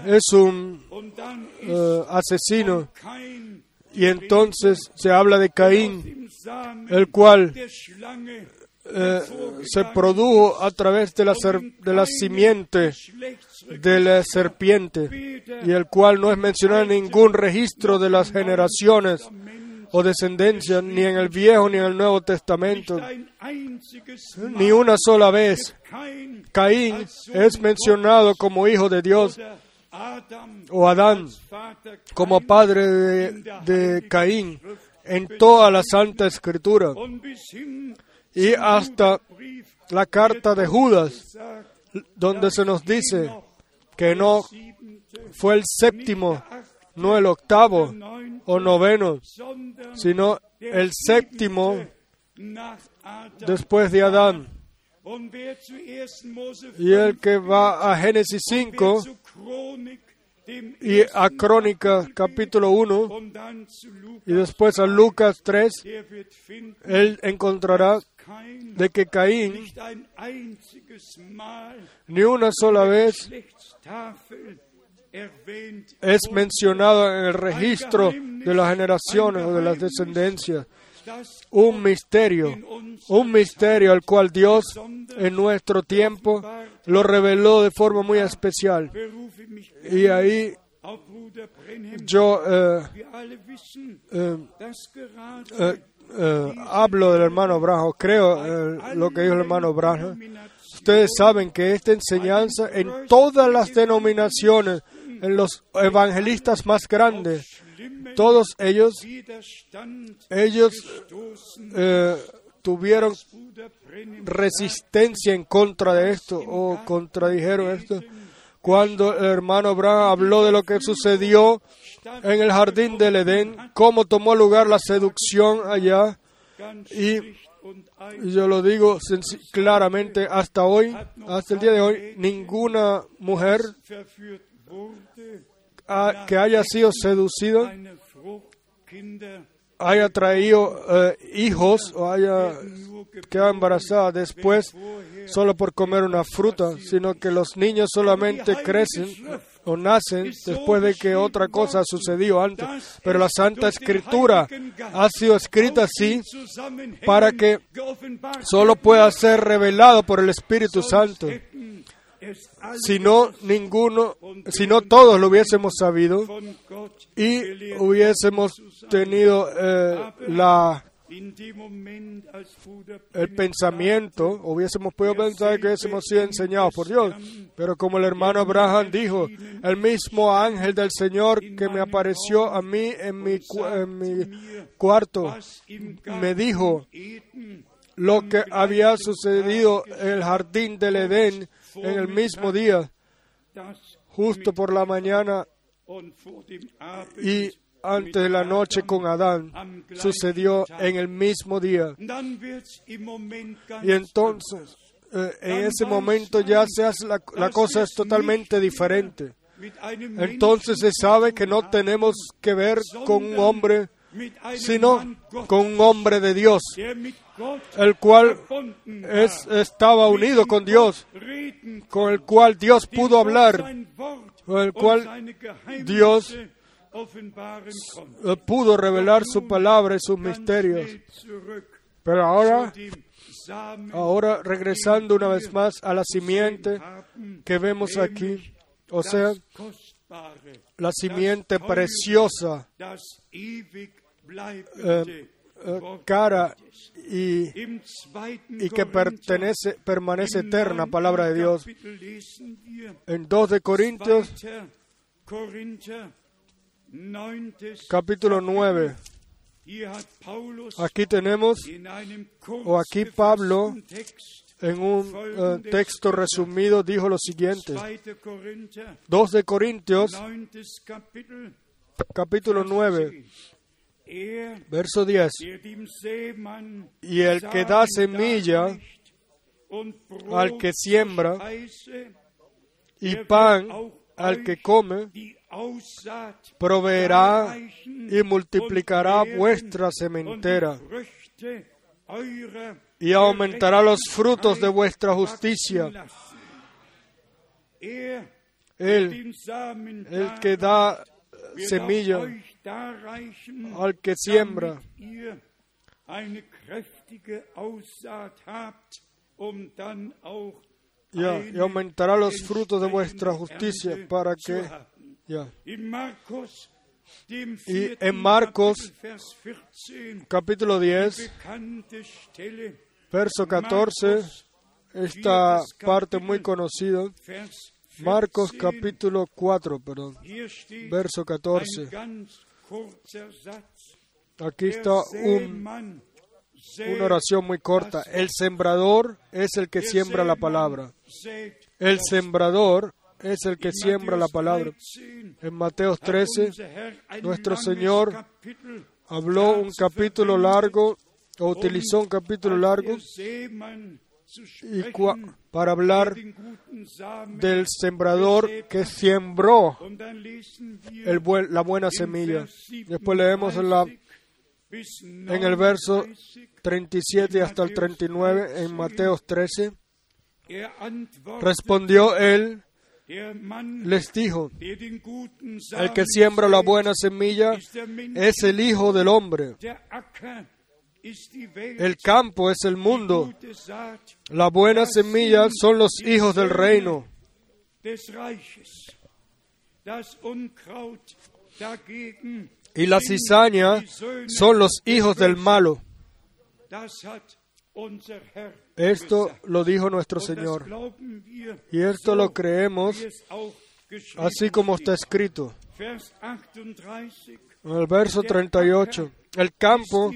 es un asesino. Y entonces se habla de Caín, el cual se produjo a través de la simiente de la serpiente, y el cual no es mencionado en ningún registro de las generaciones o descendencia, ni en el Viejo ni en el Nuevo Testamento, ni una sola vez. Caín es mencionado como hijo de Dios, o Adán como padre de Caín, en toda la Santa Escritura. Y hasta la carta de Judas, donde se nos dice que no fue el séptimo, no el octavo o noveno, sino el séptimo después de Adán. Y el que va a Génesis 5 y a Crónicas capítulo 1 y después a Lucas 3, él encontrará de que Caín ni una sola vez es mencionado en el registro de las generaciones o de las descendencias. Un misterio al cual Dios en nuestro tiempo lo reveló de forma muy especial. Y ahí yo hablo del hermano Branham, creo lo que dijo el hermano Branham. Ustedes saben que esta enseñanza en todas las denominaciones, en los evangelistas más grandes, todos ellos tuvieron resistencia en contra de esto o contradijeron esto. Cuando el hermano Branham habló de lo que sucedió en el jardín del Edén, cómo tomó lugar la seducción allá, y yo lo digo claramente, hasta hoy, hasta el día de hoy, ninguna mujer que haya sido seducido, haya traído hijos o haya quedado embarazada después solo por comer una fruta, sino que los niños solamente crecen o nacen después de que otra cosa sucedió antes. Pero la Santa Escritura ha sido escrita así para que solo pueda ser revelado por el Espíritu Santo. Si no todos lo hubiésemos sabido y hubiésemos tenido el pensamiento, hubiésemos podido pensar que hubiésemos sido enseñados por Dios. Pero como el hermano Abraham dijo, el mismo ángel del Señor que me apareció a mí en mi cuarto me dijo lo que había sucedido en el jardín del Edén en el mismo día, justo por la mañana y antes de la noche con Adán, sucedió en el mismo día. Y entonces, en ese momento ya la cosa es totalmente diferente. Entonces se sabe que no tenemos que ver con un hombre, sino con un hombre de Dios, el cual estaba unido con Dios, con el cual Dios pudo hablar, con el cual Dios pudo revelar su palabra y sus misterios. Pero ahora regresando una vez más a la simiente que vemos aquí, o sea, la simiente preciosa, cara y que permanece eterna, palabra de Dios. En 2 de Corintios, capítulo 9, aquí tenemos, o aquí Pablo, en un texto resumido, dijo lo siguiente. 2 de Corintios, capítulo 9, verso 10. Y el que da semilla al que siembra y pan al que come, proveerá y multiplicará vuestra sementera y aumentará los frutos de vuestra justicia. Él, el que da semilla al que siembra, y aumentará los frutos de vuestra justicia para que... Yeah. Y en Marcos, capítulo 10, verso 14, esta parte muy conocida, Marcos capítulo 4, perdón, verso 14. Aquí está una oración muy corta. El sembrador es el que siembra la palabra. El sembrador es el que siembra la palabra. En Mateo 13, nuestro Señor habló un capítulo largo, o utilizó un capítulo largo, para hablar del sembrador que sembró la buena semilla. Después leemos en el verso 37 hasta el 39, en Mateo 13, respondió él, les dijo, el que siembra la buena semilla es el Hijo del Hombre. El campo es el mundo. La buena semilla son los hijos del reino. Y la cizaña son los hijos del malo. Esto lo dijo nuestro Señor. Y esto lo creemos, así como está escrito. En el verso 38, el campo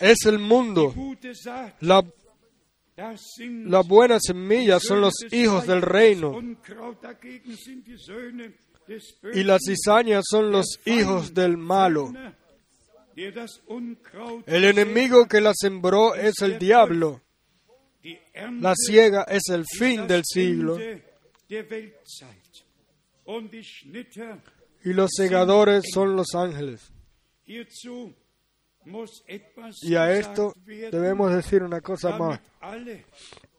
es el mundo. La buena semilla son los hijos del reino. Y las cizañas son los hijos del malo. El enemigo que la sembró es el diablo. La siega es el fin del siglo. Y los segadores son los ángeles. Y a esto debemos decir una cosa más.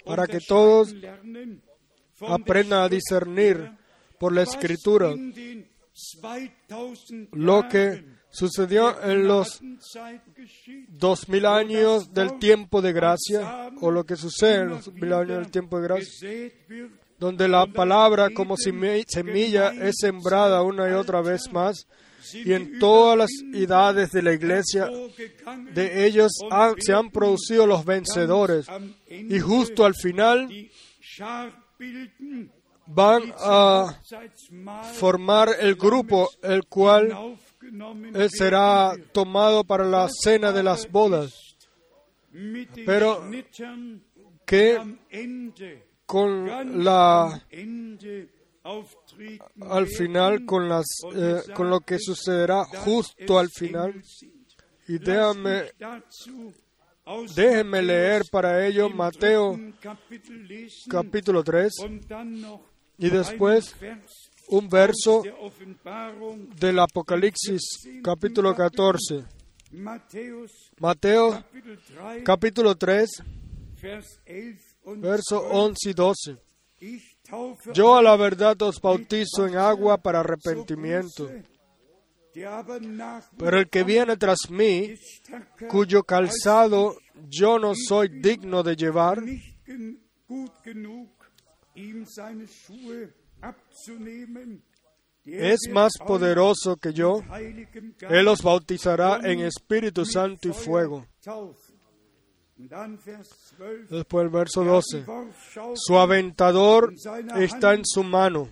para que todos aprendan a discernir por la Escritura lo que sucedió en los 2000 años del tiempo de gracia, o lo que sucede en los 2000 años del tiempo de gracia, donde la palabra como semilla es sembrada una y otra vez más, y en todas las edades de la Iglesia, de ellos se han producido los vencedores, y justo al final van a formar el grupo, el cual será tomado para la cena de las bodas, pero que con la al final con lo que sucederá justo al final. Y déjenme leer para ello Mateo capítulo 3 y después un verso del Apocalipsis capítulo 14. Mateo capítulo 3, verso 11 y 12. Yo a la verdad os bautizo en agua para arrepentimiento, pero el que viene tras mí, cuyo calzado yo no soy digno de llevar, es más poderoso que yo. Él os bautizará en Espíritu Santo y fuego. Después el verso 12. Su aventador está en su mano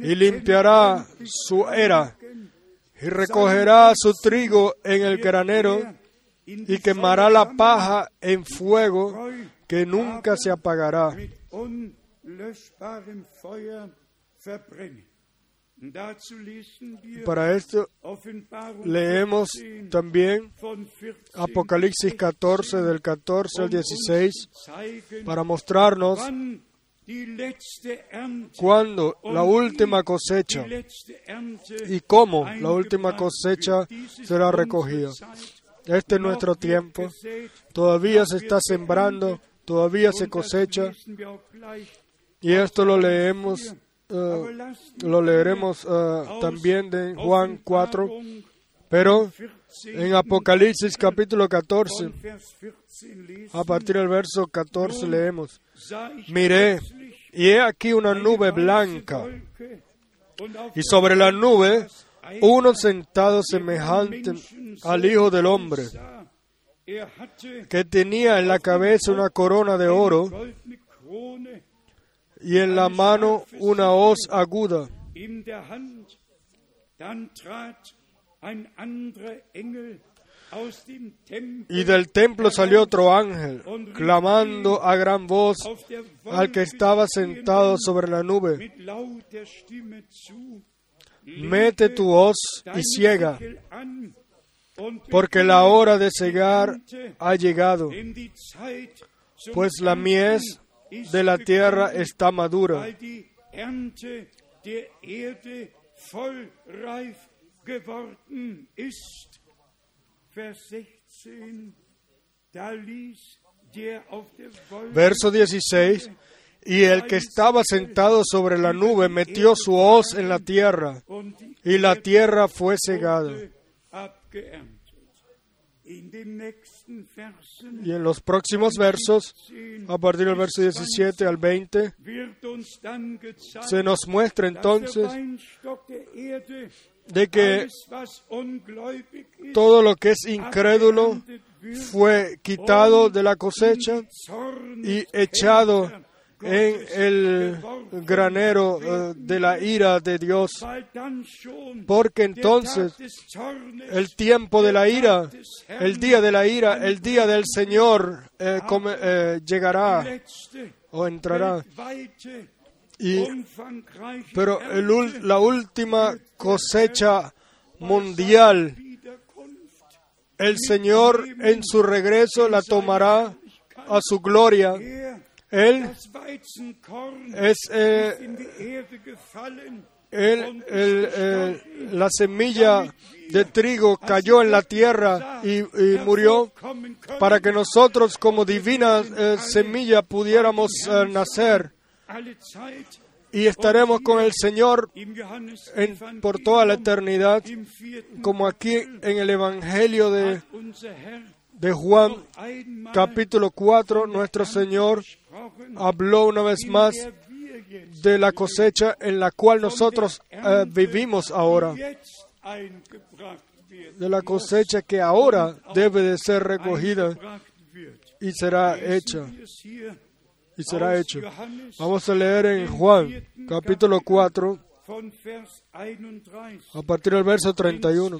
y limpiará su era y recogerá su trigo en el granero y quemará la paja en fuego que nunca se apagará. Para esto leemos también Apocalipsis 14, del 14 al 16, para mostrarnos cuándo la última cosecha y cómo la última cosecha será recogida. Este es nuestro tiempo. Todavía se está sembrando, todavía se cosecha, y esto lo leemos. Lo leeremos también de Juan 4, pero en Apocalipsis capítulo 14, a partir del verso 14 leemos: miré, y he aquí una nube blanca, y sobre la nube uno sentado semejante al Hijo del Hombre, que tenía en la cabeza una corona de oro y en la mano una hoz aguda. Y del templo salió otro ángel, clamando a gran voz al que estaba sentado sobre la nube: mete tu hoz y siega, porque la hora de segar ha llegado, pues la mies de la tierra está madura. Verso 16. Y el que estaba sentado sobre la nube metió su hoz en la tierra, y la tierra fue segada. Y en los próximos versos, a partir del verso 17 al 20, se nos muestra entonces de que todo lo que es incrédulo fue quitado de la cosecha y echado en el granero de la ira de Dios, porque entonces el tiempo de la ira, el día de la ira, el día del Señor llegará o entrará. Pero la última cosecha mundial, el Señor en su regreso la tomará a su gloria. Él es la semilla de trigo cayó en la tierra y murió, para que nosotros como divina semilla pudiéramos nacer. Y estaremos con el Señor por toda la eternidad, como aquí en el Evangelio de Juan, capítulo 4, nuestro Señor habló una vez más de la cosecha en la cual nosotros vivimos ahora, de la cosecha que ahora debe de ser recogida y será hecha. Y será hecho. Vamos a leer en Juan, capítulo 4, a partir del verso 31.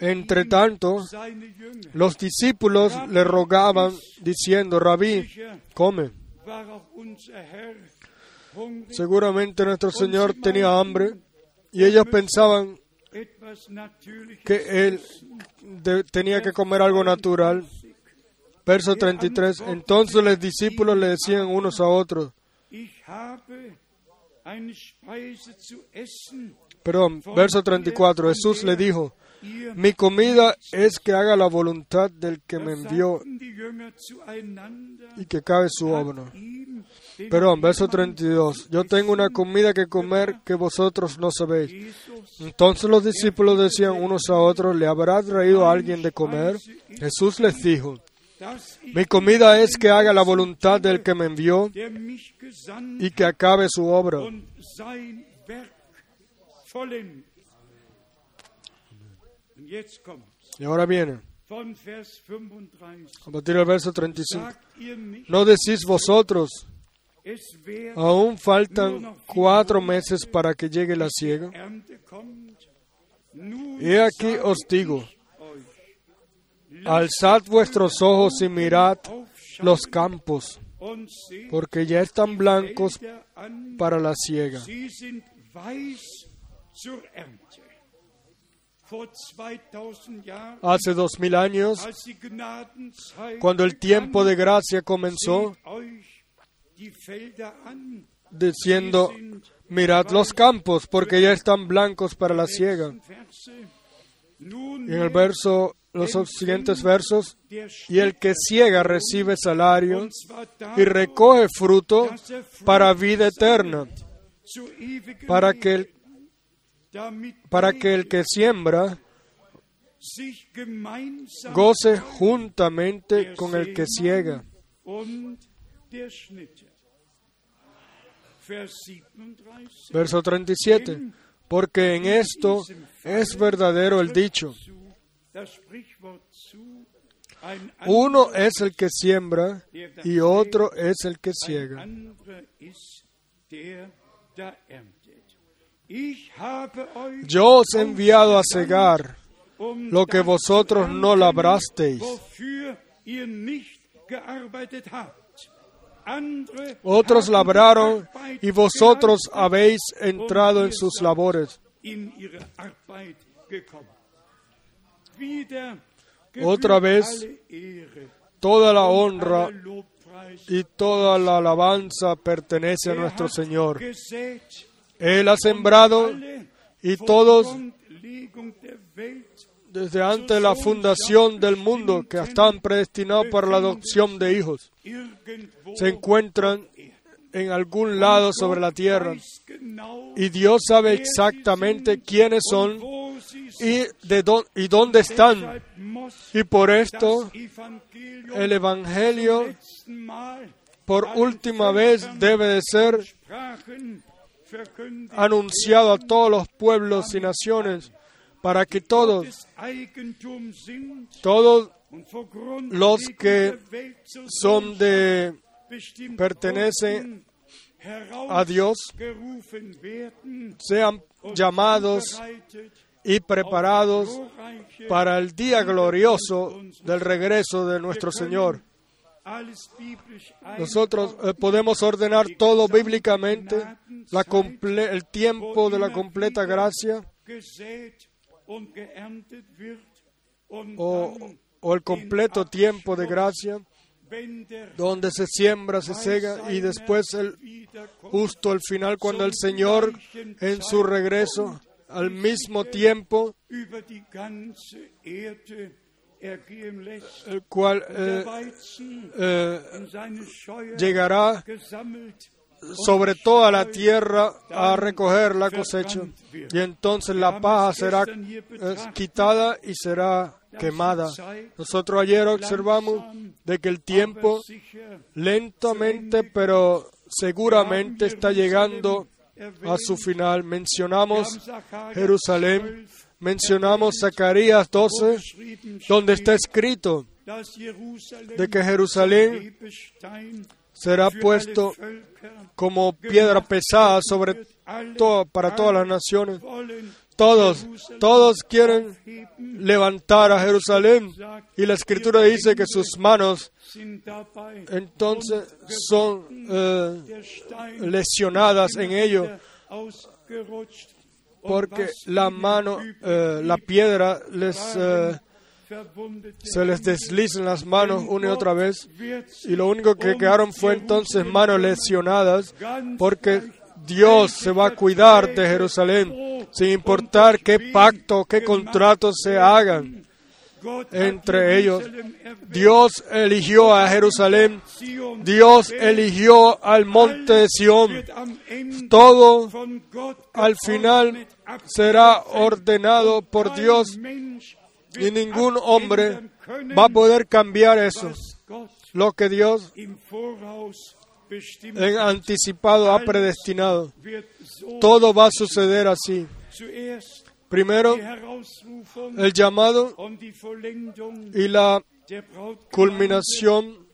Entre tanto, los discípulos le rogaban, diciendo: Rabí, come. Seguramente nuestro Señor tenía hambre, y ellos pensaban que Él tenía que comer algo natural. Verso 33, entonces los discípulos le decían unos a otros, verso 34, Jesús le dijo: mi comida es que haga la voluntad del que me envió y que acabe su obra. Verso 32, yo tengo una comida que comer que vosotros no sabéis. Entonces los discípulos decían unos a otros: ¿le habrá traído a alguien de comer? Jesús les dijo: mi comida es que haga la voluntad del que me envió y que acabe su obra. Y ahora viene, a partir del verso 35. ¿No decís vosotros, aún faltan 4 meses para que llegue la siega? He aquí os digo, alzad vuestros ojos y mirad los campos, porque ya están blancos para la siega. Hace 2000 años, cuando el tiempo de gracia comenzó, diciendo: mirad los campos, porque ya están blancos para la siega. Y en el verso, los siguientes versos: y el que siega recibe salario y recoge fruto para vida eterna, para que el que siembra goce juntamente con el que siega. Verso 37, porque en esto es verdadero el dicho: uno es el que siembra y otro es el que siega. Yo os he enviado a cegar lo que vosotros no labrasteis. Otros labraron y vosotros habéis entrado en sus labores. Otra vez, toda la honra y toda la alabanza pertenece a nuestro Señor. Él ha sembrado y todos, desde antes de la fundación del mundo, que están predestinados para la adopción de hijos, se encuentran en algún lado sobre la tierra. Y Dios sabe exactamente quiénes son y dónde están. Y por esto, el Evangelio, por última vez, debe de ser anunciado a todos los pueblos y naciones, para que todos los que son pertenecen a Dios, sean llamados y preparados para el día glorioso del regreso de nuestro Señor. Nosotros podemos ordenar todo bíblicamente, el tiempo de la completa gracia o el completo tiempo de gracia, donde se siembra, se sega, y después justo al final, cuando el Señor en su regreso al mismo tiempo, el cual llegará sobre toda la tierra a recoger la cosecha, y entonces la paja será quitada y será quemada. Nosotros ayer observamos de que el tiempo lentamente pero seguramente está llegando a su final. Mencionamos Jerusalén, mencionamos Zacarías 12, donde está escrito de que Jerusalén será puesto como piedra pesada sobre todo, para todas las naciones. Todos quieren levantar a Jerusalén, y la Escritura dice que sus manos entonces son lesionadas en ello, porque la mano, la piedra se les deslizan las manos una y otra vez, y lo único que quedaron fue entonces manos lesionadas, porque Dios se va a cuidar de Jerusalén, sin importar qué pacto, qué contratos se hagan entre ellos. Dios eligió a Jerusalén, Dios eligió al monte de Sión. Todo al final será ordenado por Dios, y ningún hombre va a poder cambiar eso. Lo que Dios en anticipado ha predestinado, todo va a suceder así. Primero, el llamado y la culminación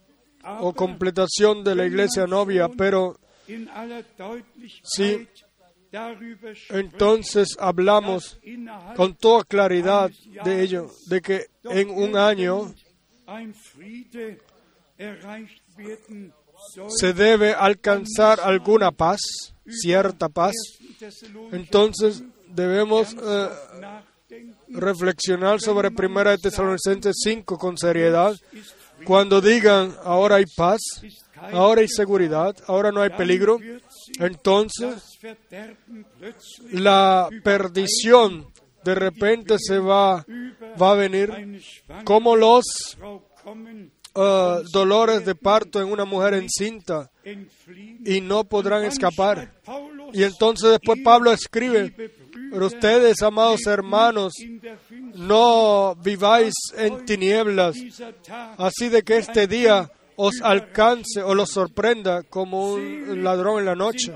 o completación de la iglesia novia, pero sí. Entonces hablamos con toda claridad de ello, de que en un año se debe alcanzar alguna paz, cierta paz. Entonces debemos reflexionar sobre 1 Tesalonicenses 5 con seriedad. Cuando digan, ahora hay paz, ahora hay seguridad, ahora no hay peligro, entonces la perdición de repente se va a venir, como los dolores de parto en una mujer encinta, y no podrán escapar. Y entonces después Pablo escribe, pero ustedes, amados hermanos, no viváis en tinieblas, así de que este día os alcance o los sorprenda como un ladrón en la noche.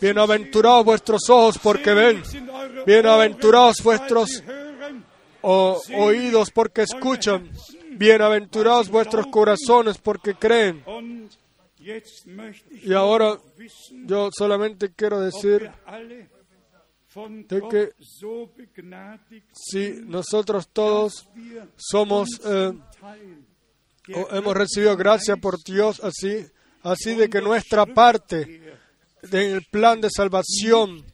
Bienaventurados vuestros ojos porque ven, bienaventurados vuestros oídos porque escuchan, bienaventurados vuestros corazones porque creen. Y ahora yo solamente quiero decir de que si nosotros todos somos hemos recibido gracia por Dios así de que nuestra parte en el plan de salvación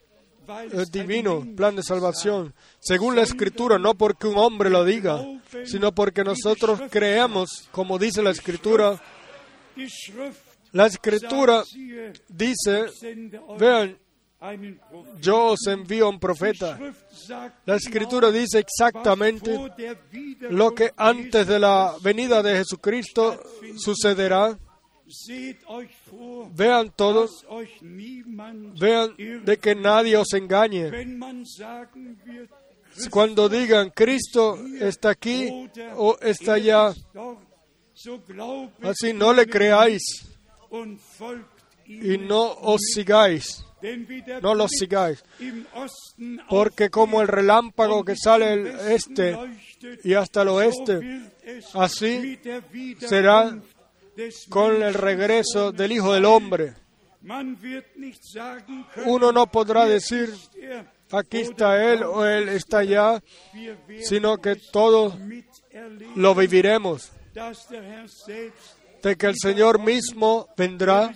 divino, plan de salvación, según la Escritura, no porque un hombre lo diga, sino porque nosotros creemos, como dice la Escritura. La Escritura dice, vean, yo os envío a un profeta. La Escritura dice exactamente lo que antes de la venida de Jesucristo sucederá. Vean todos, vean de que nadie os engañe. Cuando digan, Cristo está aquí o está allá, así no le creáis y no os sigáis. No los sigáis, porque como el relámpago que sale del este y hasta el oeste, así será con el regreso del Hijo del Hombre. Uno no podrá decir, aquí está Él o Él está allá, sino que todos lo viviremos, de que el Señor mismo vendrá.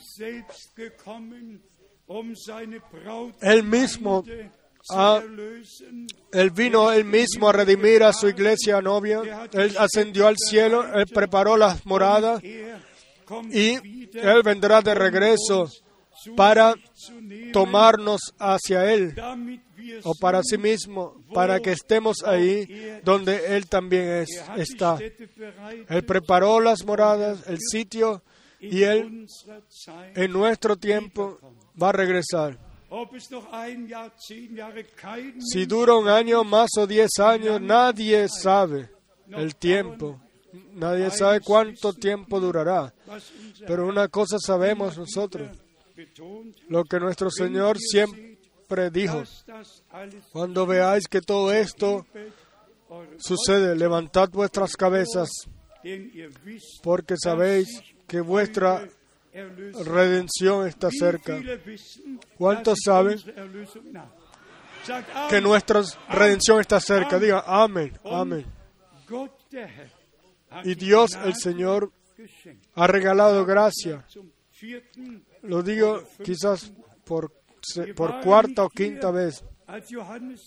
Él mismo, Él vino Él mismo a redimir a su iglesia novia. Él ascendió al cielo, Él preparó las moradas, y Él vendrá de regreso para tomarnos hacia Él. o para sí mismo, para que estemos ahí donde Él también está. Él preparó las moradas, el sitio, y Él en nuestro tiempo va a regresar. Si dura un año más o 10 años, nadie sabe el tiempo. Nadie sabe cuánto tiempo durará. Pero una cosa sabemos nosotros, lo que nuestro Señor siempre dijo: cuando veáis que todo esto sucede, levantad vuestras cabezas, porque sabéis que vuestra redención está cerca. ¿Cuántos saben que nuestra redención está cerca? Diga amén, amén. Y Dios, el Señor, ha regalado gracia. Lo digo quizás por cuarta o quinta vez.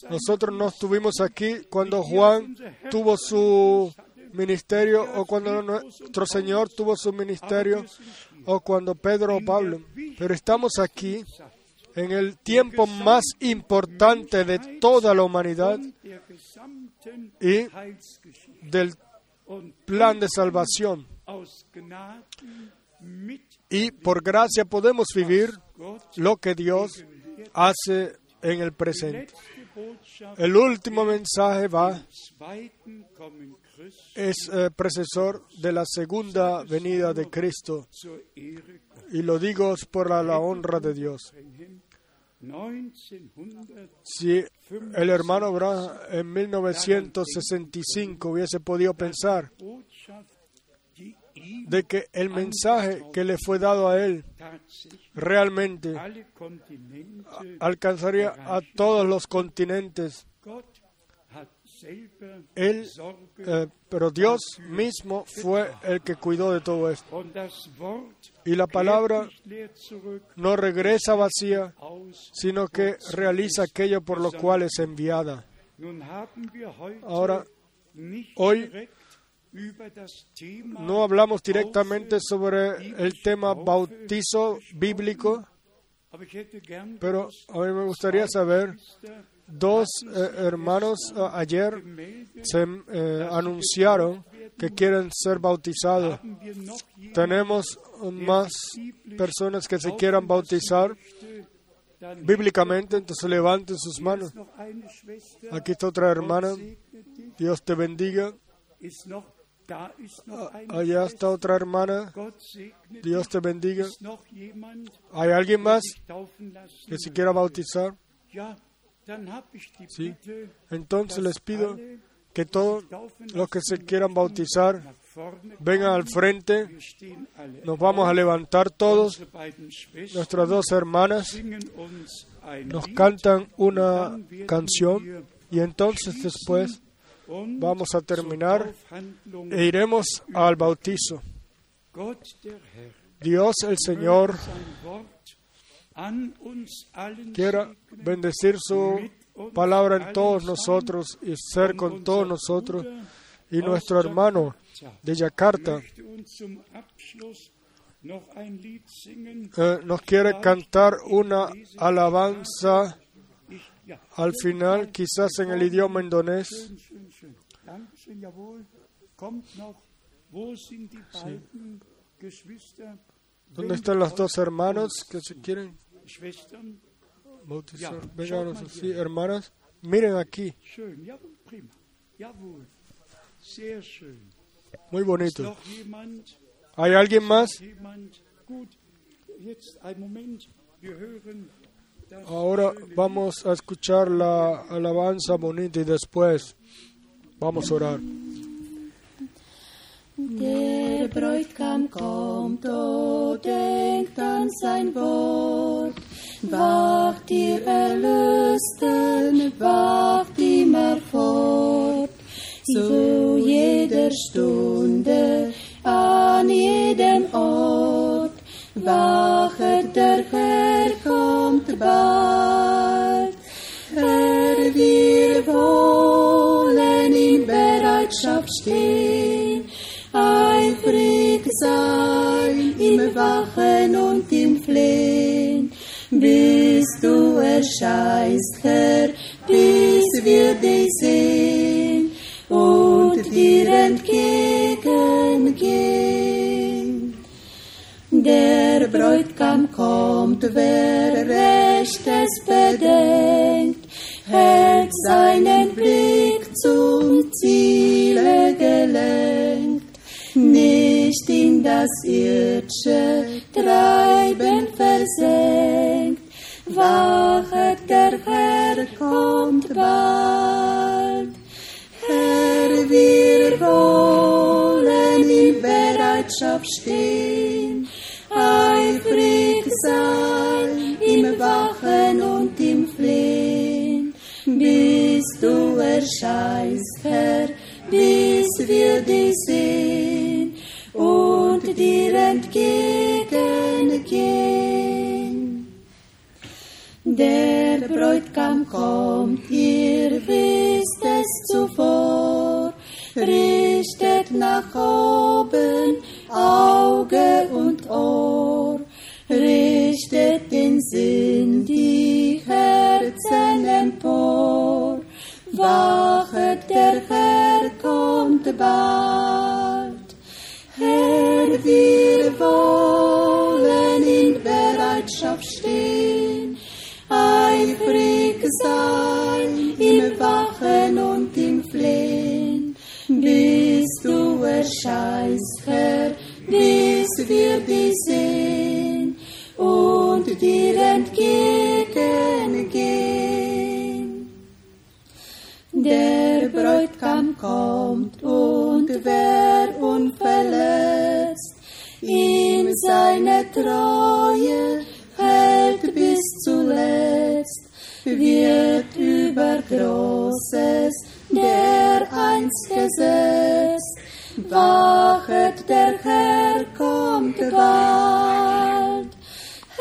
Nosotros no estuvimos aquí cuando Juan tuvo su ministerio, o cuando nuestro Señor tuvo su ministerio, o cuando Pedro o Pablo. Pero estamos aquí en el tiempo más importante de toda la humanidad y del plan de salvación. Y por gracia podemos vivir lo que Dios hace en el presente. El último mensaje es precesor de la segunda venida de Cristo. Y lo digo por la honra de Dios. Si el hermano Branham en 1965 hubiese podido pensar de que el mensaje que le fue dado a él realmente alcanzaría a todos los continentes, pero Dios mismo fue el que cuidó de todo esto. Y la palabra no regresa vacía, sino que realiza aquello por lo cual es enviada. Ahora, hoy no hablamos directamente sobre el tema bautizo bíblico, pero a mí me gustaría saber. Dos hermanos ayer se anunciaron que quieren ser bautizados. Tenemos más personas que se quieran bautizar bíblicamente, entonces levanten sus manos. Aquí está otra hermana. Dios te bendiga. Allá está otra hermana. Dios te bendiga. ¿Hay alguien más que se quiera bautizar? Sí. Entonces les pido que todos los que se quieran bautizar vengan al frente. Nos vamos a levantar todos. Nuestras dos hermanas nos cantan una canción y entonces después vamos a terminar e iremos al bautizo. Dios el Señor quiera bendecir su palabra en todos nosotros y ser con todos nosotros. Y nuestro hermano de Yakarta nos quiere cantar una alabanza al final, quizás en el idioma indonés. Sí. ¿Dónde están los dos hermanos que se quieren bautizar? Vengan así, hermanas. Miren aquí. Muy bonito. ¿Hay alguien más? Ahora vamos a escuchar la alabanza bonita y después vamos a orar. Der Bräutigam kommt, o denkt an sein Wort. Wacht, ihr Erlösten, wacht immer fort. Zu jeder Stunde, an jedem Ort. Wachet, der Herr kommt bald. Herr, wir wollen in Bereitschaft stehen. Eifrig sein im Wachen und im Flehen, bis du erscheinst, Herr, vill dig se und dir entgegen gehen. Der Bräutigam kommt, wer Rechtes bedenkt, hält seinen Blick zum Ziele gelenkt. Nicht in das irdische Treiben versenkt, wachet, der Herr kommt bald. Herr, wir wollen in Bereitschaft stehen, eifrig sein im Wachen und im Flehen, bis du erscheinst, Herr, bis wir dich sehen und dir entgegengehen. Der Bräutigam kommt, ihr wisst es zuvor, richtet nach oben Auge und Ohr, richtet den Sinn, die Herzen empor. Wachet, der Herr kommt bald. Herr, wir wollen in Bereitschaft stehen, eifrig sein im Wachen und im Flehen, bis du erscheinst, Herr, bis wir dich sehen und dir entgegengehen. Der Bräutigam kommt und wer unverletzt ihm seine Treue hält bis zuletzt, wird über Großes der einst gesetzt. Wachet, der Herr kommt bald.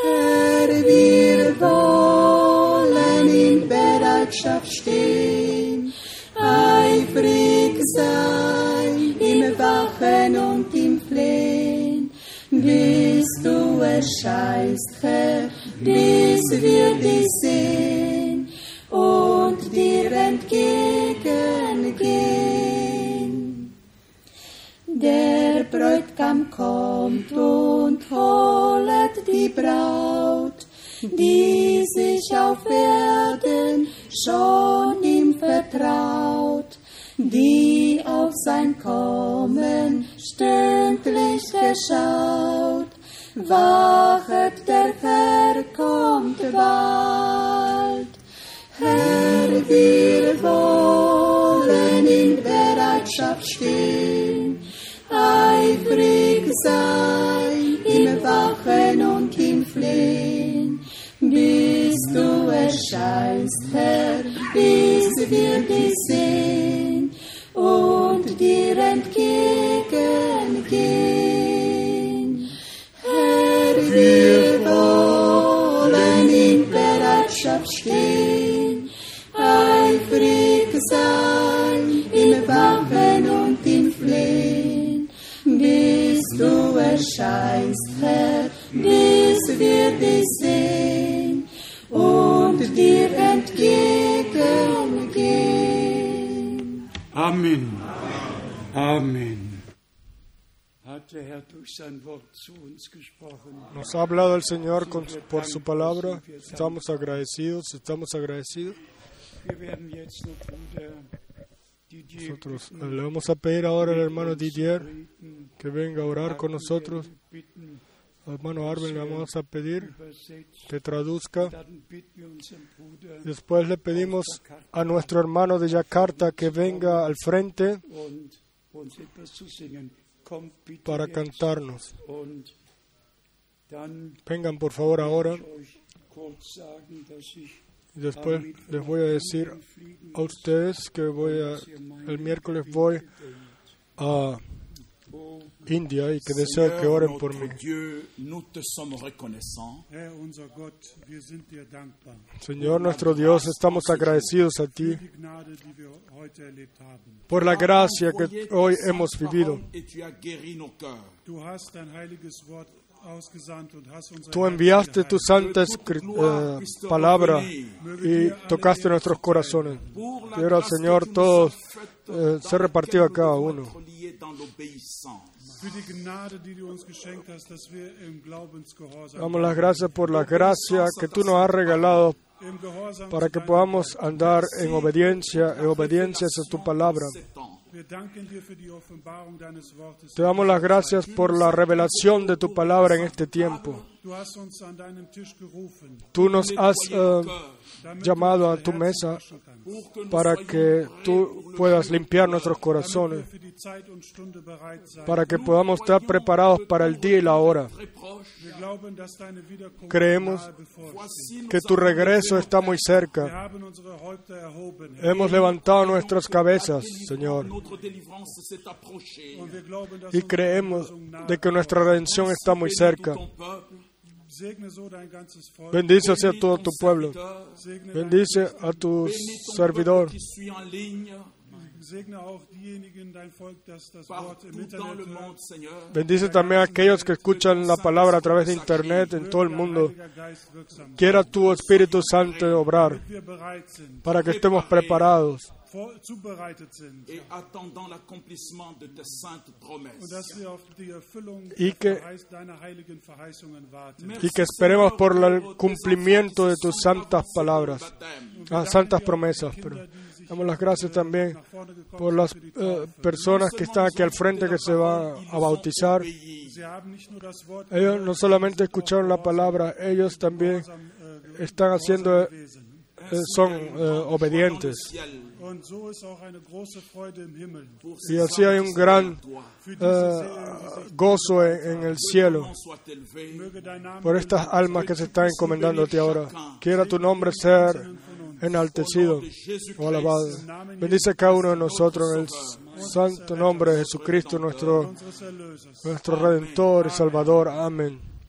Herr, wir wollen in Bereitschaft stehen, eifrig sein im Wachen und im Flehen, bis du erscheinst, Herr, bis wir dich sehen und dir entgegengehen. Der Bräutigam kommt und holet die Braut, die sich auf Erden schon ihm vertraut, die auf sein Kommen stündlich geschaut. Wachet, der Herr kommt bald. Herr, wir wollen in Bereitschaft stehen, eifrig sein im Wachen und im Flehen, bis du erscheinst, Herr, bis wir dich sehen und dir entgegengehen. Herr, wir wollen in Bereitschaft stehen, eifrig sein im Wachen und im Flehen, bis du erscheinst, Herr, bis wir dich sehen und dir entgegengehen. Amén. Amén. Nos ha hablado el Señor por su palabra. Estamos agradecidos, estamos agradecidos. Nosotros le vamos a pedir ahora al hermano Didier que venga a orar con nosotros. Hermano Arben, le vamos a pedir que traduzca. Después le pedimos a nuestro hermano de Yakarta que venga al frente para cantarnos. Vengan, por favor, ahora. Después les voy a decir a ustedes que el miércoles voy a India y que deseo que oren por mí. Señor nuestro Dios, estamos agradecidos a ti por la gracia que hoy hemos vivido. Tú enviaste tu santa palabra y tocaste nuestros corazones. Quiero al Señor todos ser repartido a cada uno. Damos las gracias por la gracia que tú nos has regalado para que podamos andar en obediencia a tu palabra. Te damos las gracias por la revelación de tu palabra en este tiempo. Tú nos has llamado a tu mesa para que tú puedas limpiar nuestros corazones, para que podamos estar preparados para el día y la hora. Creemos que tu regreso está muy cerca. Hemos levantado nuestras cabezas, Señor, y creemos de que nuestra redención está muy cerca. Bendice a todo tu pueblo. Bendice a tu servidor. Bendice también a aquellos que escuchan la palabra a través de Internet en todo el mundo. Quiera tu Espíritu Santo obrar para que estemos preparados y que esperemos por el cumplimiento de tus santas palabras, santas promesas. Pero damos las gracias también por las personas que están aquí al frente que se van a bautizar. Ellos no solamente escucharon la palabra, ellos también están haciendo son obedientes. Y así hay un gran gozo en el cielo por estas almas que se están encomendándote ahora. Quiera tu nombre ser enaltecido o alabado. Bendice a cada uno de nosotros en el santo nombre de Jesucristo, nuestro Redentor y Salvador. Amén.